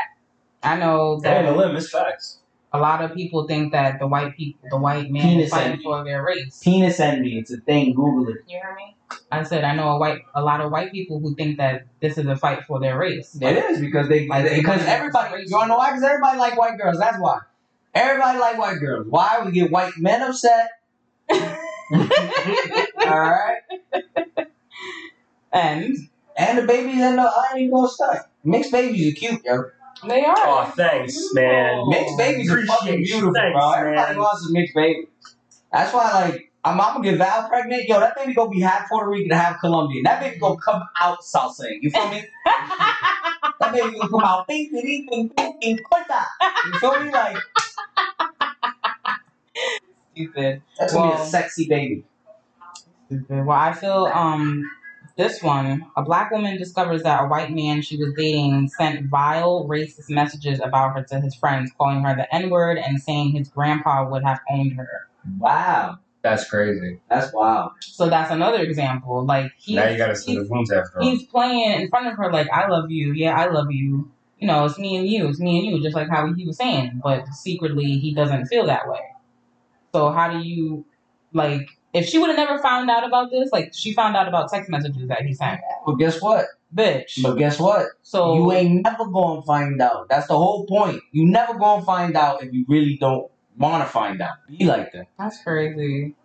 I know that. On a limb, it's facts. A lot of people think that the white people, the white men, is fighting envy. For their race. Penis envy. It's a thing. Google it. You hear me? I said I know a white, a lot of white people who think that this is a fight for their race. Like, it is because they like, because everybody. You wanna know why? Because everybody like white girls. That's why. Everybody like white girls. Why? We get white men upset. Alright? And? And the babies and the I ain't gonna start. Mixed babies are cute, yo. They are. Oh, thanks, man. Mixed babies Appreciate are fucking beautiful, thanks, bro. Everybody man. Wants a mixed baby. That's why, like, I'm, I'm gonna get Val pregnant. Yo, that baby gonna be half Puerto Rican and half Colombian. That baby gonna come out salsa. You feel me? That baby gonna come out. Ding, ding, ding, ding, ding, corta. You feel me? Like, stupid. That's gonna well, be a sexy baby. Well, I feel um this one, a black woman discovers that a white man she was dating sent vile racist messages about her to his friends, calling her the N-word and saying his grandpa would have owned her. Wow. That's crazy. That's wild. So that's another example. Like he's, now you gotta see the wounds after him. He's playing in front of her like, I love you, yeah, I love you. You know, it's me and you, it's me and you, just like how he was saying, but secretly he doesn't feel that way. So how do you, like, if she would have never found out about this, like, she found out about text messages that he sent. Well, guess what? Bitch. But guess what? So you ain't never going to find out. That's the whole point. You never going to find out if you really don't want to find out. Be like that. That's crazy.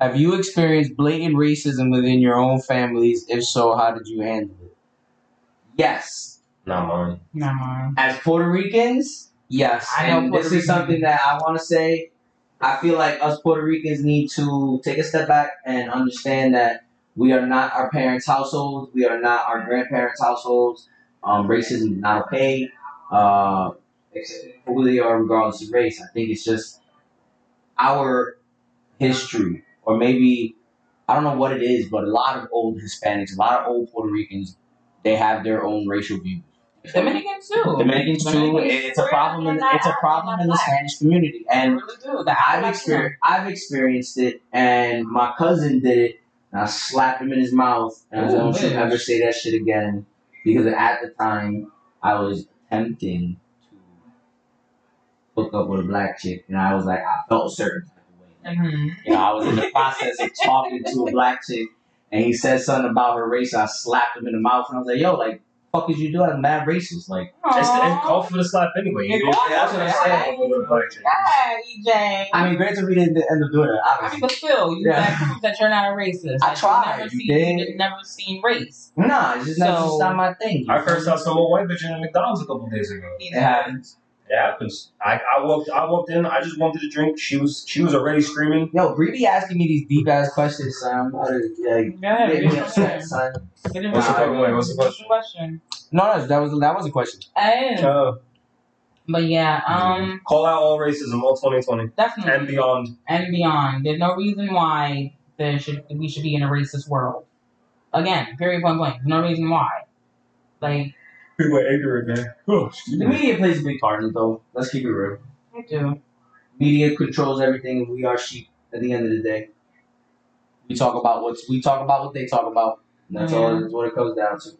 Have you experienced blatant racism within your own families? If so, how did you handle it? Yes. Not mine. Not mine. As Puerto Ricans, yes. I know and Puerto this Rican. Is something that I want to say. I feel like us Puerto Ricans need to take a step back and understand that we are not our parents' households. We are not our grandparents' households. Um, racism is not okay, uh, really or regardless of race. I think it's just our history, or maybe, I don't know what it is, but a lot of old Hispanics, a lot of old Puerto Ricans, they have their own racial views. Dominicans too. Dominicans too. It's a problem. In, it's a problem in the Spanish community, and really do. I've experienced. I've experienced it, and my cousin did it. And I slapped him in his mouth, and I don't you ever say that shit again, because at the time I was attempting to hook up with a black chick, and I was like, I felt certain type of way. Mm-hmm. You know, I was in the process of talking to a black chick, and he said something about her race. I slapped him in the mouth, and I was like, yo, like. Fuck is you doing? I'm mad racist. Like, it's, it's called for the slap anyway. You know? That's what I'm saying. God, E J. I mean, granted, we didn't end up doing it. I mean, but still, you yeah. gotta prove that you're not a racist. I tried. Never you seen, did. Never seen race. Nah, it's just, so, that's just not my thing. I first saw some old white bitch in McDonald's a couple days ago. It happens. Yeah, because I, I walked I walked in, I just wanted a drink. She was she was already screaming. Yo, Brie be asking me these deep ass questions, son. I'm like, yeah, get me upset, son. What's the question? What's the question? No, no, that was that was a question. And, uh, but yeah, um, call out all racism, all twenty twenty, definitely, and beyond, and beyond. There's no reason why there should we should be in a racist world. Again, period, point blank. No reason why. Like, people are ignorant, man. Oh, the media plays a big part in it, though. Let's keep it real. They do. Media controls everything. We are sheep at the end of the day. We talk about what's we talk about what they talk about. And that's yeah. all. That's what it comes down to.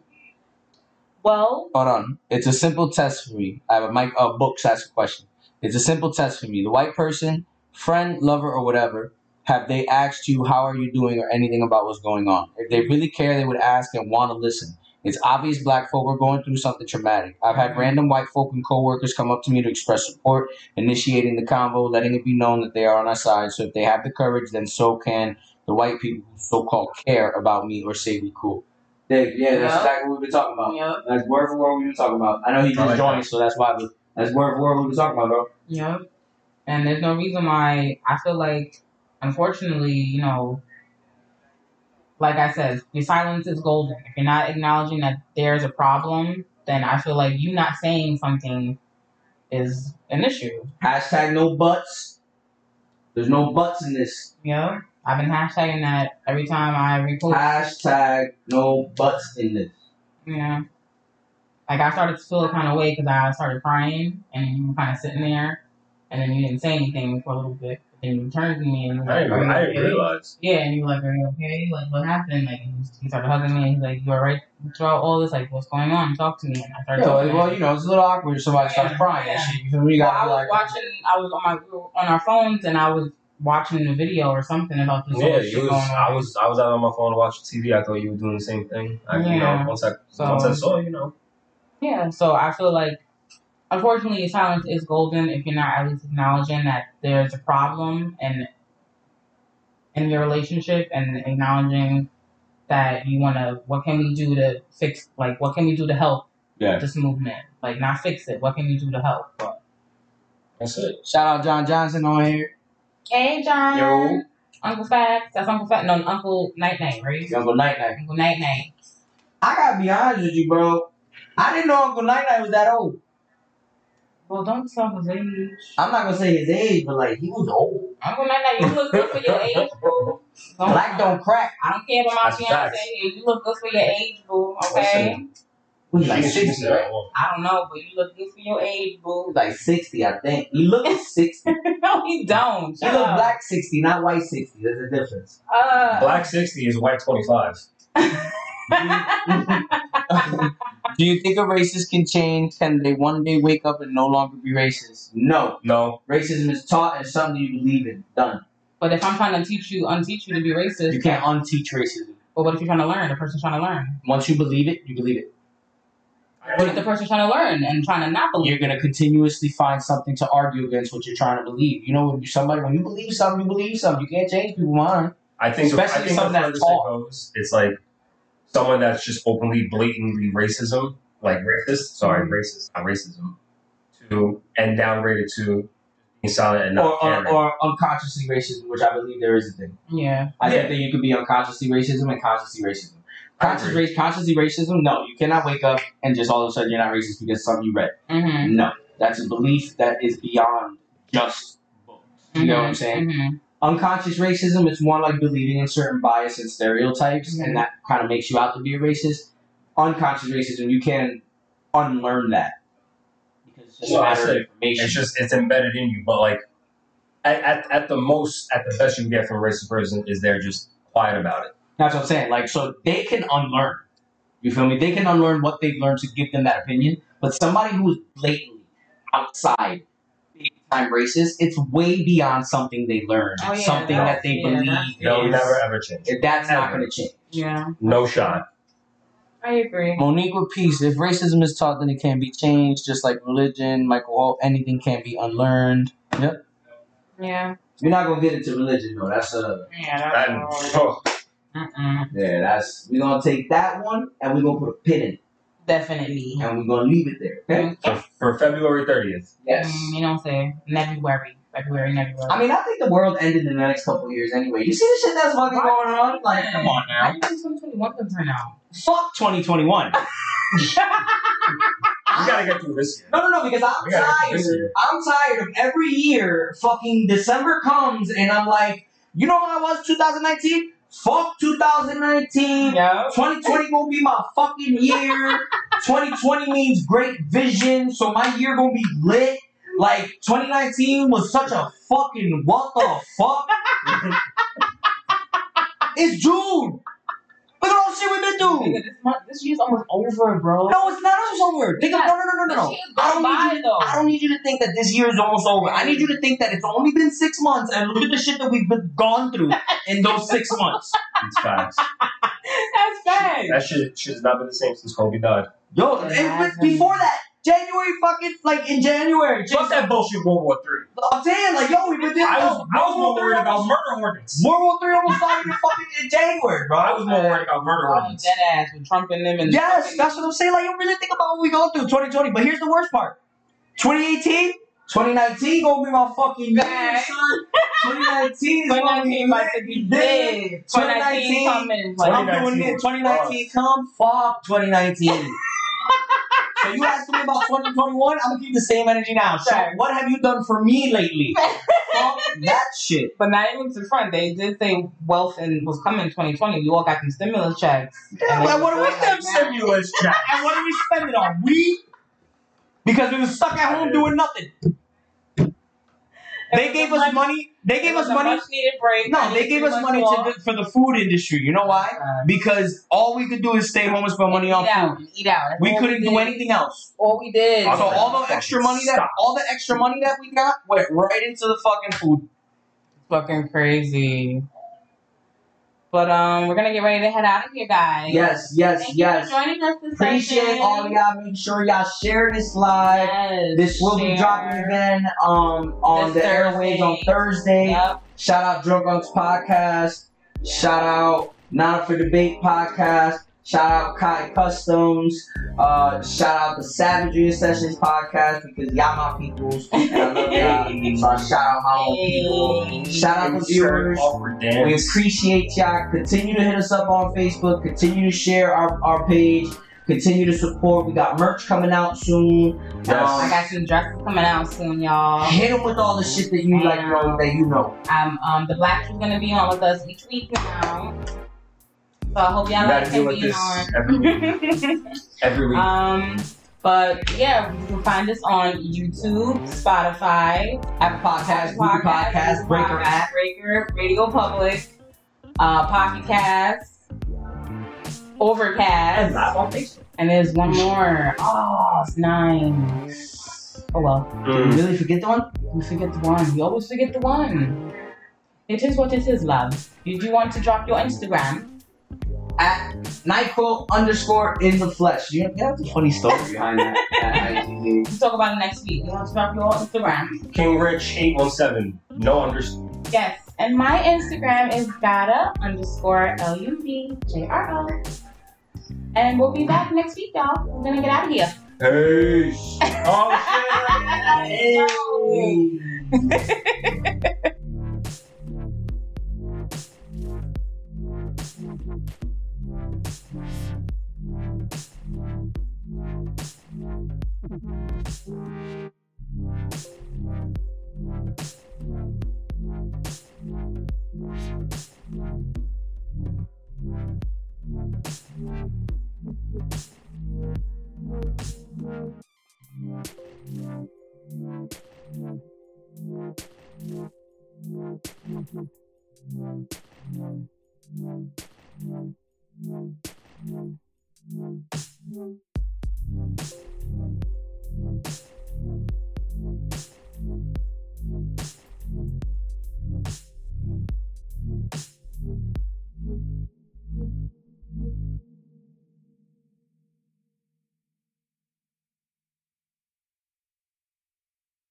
Well, hold on. It's a simple test for me. I have a mic. Uh, books ask a question. It's a simple test for me. The white person, friend, lover, or whatever. Have they asked you how are you doing or anything about what's going on? If they really care, they would ask and want to listen. It's obvious black folk are going through something traumatic. I've had random white folk and coworkers come up to me to express support, initiating the convo, letting it be known that they are on our side. So if they have the courage, then so can the white people who so-called care about me or say we cool. Dave, yeah, that's yeah. exactly what we've been talking about. Yeah. That's word for word we've been talking about. I know he just like joined, that. so that's why. But that's word for word we've been talking about, bro. Yeah. And there's no reason why I feel like, unfortunately, you know, like I said, your silence is golden. If you're not acknowledging that there's a problem, then I feel like you not saying something is an issue. Hashtag no buts. There's no buts in this. Yeah. I've been hashtagging that every time I repost. Hashtag no buts in this. Yeah. Like, I started to feel a kind of way because I started crying and you were kind of sitting there and then you didn't say anything for a little bit. And you turned to me and was like, I didn't, I didn't okay? realize. Yeah, and you were like, are you okay? Like, what happened? Like, he started hugging me and he's like, you all right throughout all this? Like, what's going on? Talk to me. And I started yeah, talking. Well, you know, it's a little awkward if somebody yeah, starts crying yeah. and shit. We well, I was like, watching, I was on my on our phones and I was watching the video or something about this. Yeah, shit was, going on. I was I was out on my phone watching T V. I thought you were doing the same thing. I, yeah. You know, once I, so, once I saw you know. Yeah, so I feel like, unfortunately, silence is golden if you're not at least acknowledging that there's a problem and in your relationship and acknowledging that you want to, what can we do to fix, like, what can we do to help yeah. this movement? Like, not fix it. What can we do to help? But that's it. Shout out John Johnson on here. Hey, John. Yo. Uncle Facts. That's Uncle Facts. No, Uncle Night Night, right? Uncle Night Night. Uncle Night Night. I got to be honest with you, bro. I didn't know Uncle Night Night was that old. Well, don't tell his age. I'm not going to say his age, but, like, he was old. I'm going to say, you look good for your age, boo. Don't Black don't crack. I don't care about my fiance here. You look good for your age, boo, okay? He's like sixty, right? I don't know, but you look good for your age, boo. Like sixty, I think. You look sixty. No, he don't. You look black sixty, not white sixty. There's a difference. Uh, black sixty is white twenty-five. Do you think a racist can change? Can they one day wake up and no longer be racist? No. No. Racism is taught and something you believe in. Done. But if I'm trying to teach you, unteach you to be racist. You can't unteach racism. But what if you're trying to learn? The person's trying to learn. Once you believe it, you believe it. What if the person's trying to learn and trying to not believe? You're going to continuously find something to argue against what you're trying to believe. You know, when somebody, when you believe something, you believe something. You can't change people's mind. I think, especially I think something that's taught. It's like, someone that's just openly, blatantly racism, like racist, sorry, racist, not racism, to, and downgraded to being silent and not caring. Or, or unconsciously racism, which I believe there is a thing. Yeah. I yeah. think that you could be unconsciously racism and consciously racism. Conscious race, consciously racism, no, you cannot wake up and just all of a sudden you're not racist because something you read. Mm-hmm. No. That's a belief that is beyond just books. Mm-hmm. You know what I'm saying? Mm-hmm. Unconscious racism, it's more like believing in certain bias and stereotypes, mm-hmm. and that kind of makes you out to be a racist. Unconscious racism, you can unlearn that. Because it's just well, a matter of information. It's just, it's embedded in you, but like, at, at, at the most, at the best you can get from a racist person is they're just quiet about it. That's what I'm saying. Like, so they can unlearn. You feel me? They can unlearn what they've learned to give them that opinion, but somebody who is blatantly outside time racist, it's way beyond something they learn. Oh, yeah, something no, that they yeah, believe they'll never ever change. That's never. Not going to change. Yeah. No shot. I agree. Monique with peace. If racism is taught, then it can be changed, just like religion, Michael Hall, anything can be unlearned. Yep. Yeah. We're not going to get into religion, though. That's a... Yeah, that's... That, oh. uh-uh. Yeah, that's... We're going to take that one, and we're going to put a pin in it. Definitely. And we're going to leave it there. Okay? Okay. For, for February thirtieth. Yes. Mm, you know what I'm saying? February. February, February. I mean, I think the world ended in the next couple of years anyway. You see the shit that's fucking going on? Like, come on now. I think twenty twenty-one comes right now. Fuck twenty twenty-one. We gotta get through this year. No, no, no, because I'm tired. I'm tired of every year fucking December comes and I'm like, you know what I was two thousand nineteen? Fuck two thousand nineteen. No. twenty twenty gonna be my fucking year. twenty twenty means great vision, so my year gonna be lit. Like, twenty nineteen was such a fucking what the fuck? It's June. Look at all the shit we've been doing. This, month, this year's almost over, bro. No, it's not almost over. Think of, no, no, no, no, no. I don't, by, you, I don't need you to think that this year is almost over. I need you to think that it's only been six months, and look at the shit that we've been gone through in those six months. That's facts. That's facts. That shit has not been the same since Kobe died. Yo, yeah, it, before that, January fucking, like, in January. Fuck that bullshit World War Three. I'm saying, like, yo, we been there. I was, I was more worried about murder hornets. World War Three almost started in fucking in January, bro. I was more worried about murder hornets. Dead ass with Trump and them. And yes, that's what I'm saying. Like, you really think about what we go through twenty twenty. But here's the worst part. twenty eighteen, twenty nineteen gonna be my fucking year, son. twenty nineteen is gonna be my fucking big. twenty nineteen coming. I'm doing it. twenty nineteen come. Fuck twenty nineteen. So you asked me about twenty twenty-one, I'm going to keep the same energy now. So right. What have you done for me lately? Fuck that shit. But not even to the front. They did say wealth and was coming in twenty twenty. We all got some stimulus checks. Yeah, and well, what do we spend stimulus checks? And what do we spend it on? We? Because we were stuck at home doing nothing. They gave us much, money. They gave us money. Break, no, they gave us money to, for the food industry. You know why? Uh, because all we could do is stay home and spend money on out, food. Eat out. That's we couldn't we do anything else. All we did. So all the extra money that Stop. all the extra money that we got went right into the fucking food. Fucking crazy. But um, we're gonna get ready to head out of here, guys. Yes, yes, Thank yes. You for joining us this Appreciate session. all y'all. Make sure y'all share this live. Yes, this will share. be dropping again um on this the Thursday. airwaves on Thursday. Yep. Shout out Drunk Uncs podcast. Yep. Shout out Not for Debate podcast. Shout out Hi Customs. Uh, shout out the Savagery Sessions podcast because y'all my peoples. And I love y'all. So I shout out my own people. Shout out the viewers. We appreciate y'all. Continue to hit us up on Facebook. Continue to share our, our page. Continue to support. We got merch coming out soon. Yes. Um, I got some dresses coming out soon, y'all. Hit them with all the shit that you and, like, bro, that you know. Um, um, the Blacks is gonna be on with us each week now. So I hope y'all like him being on. Every week. every week. Um, but yeah, you can find us on YouTube, Spotify, Apple Podcasts, Google Podcasts, Breaker app, Breaker, Radio Public, uh, Pocket Cast, Overcast, and live on Facebook. And there's one more. Oh, it's nine. Oh well. Mm. Did we really forget the one? We forget the one. We always forget the one. It is what it is, love. Did you want to drop your Instagram? At Nyquil underscore in the flesh. You have a funny story behind that. that we'll talk about it next week. You want to drop your Instagram? King Rich eight one seven. No underscore. Yes. And my Instagram is Gada underscore L U V J R O. And we'll be back next week, y'all. We're going to get out of here. Peace. Oh, shit. Hey. Thank you.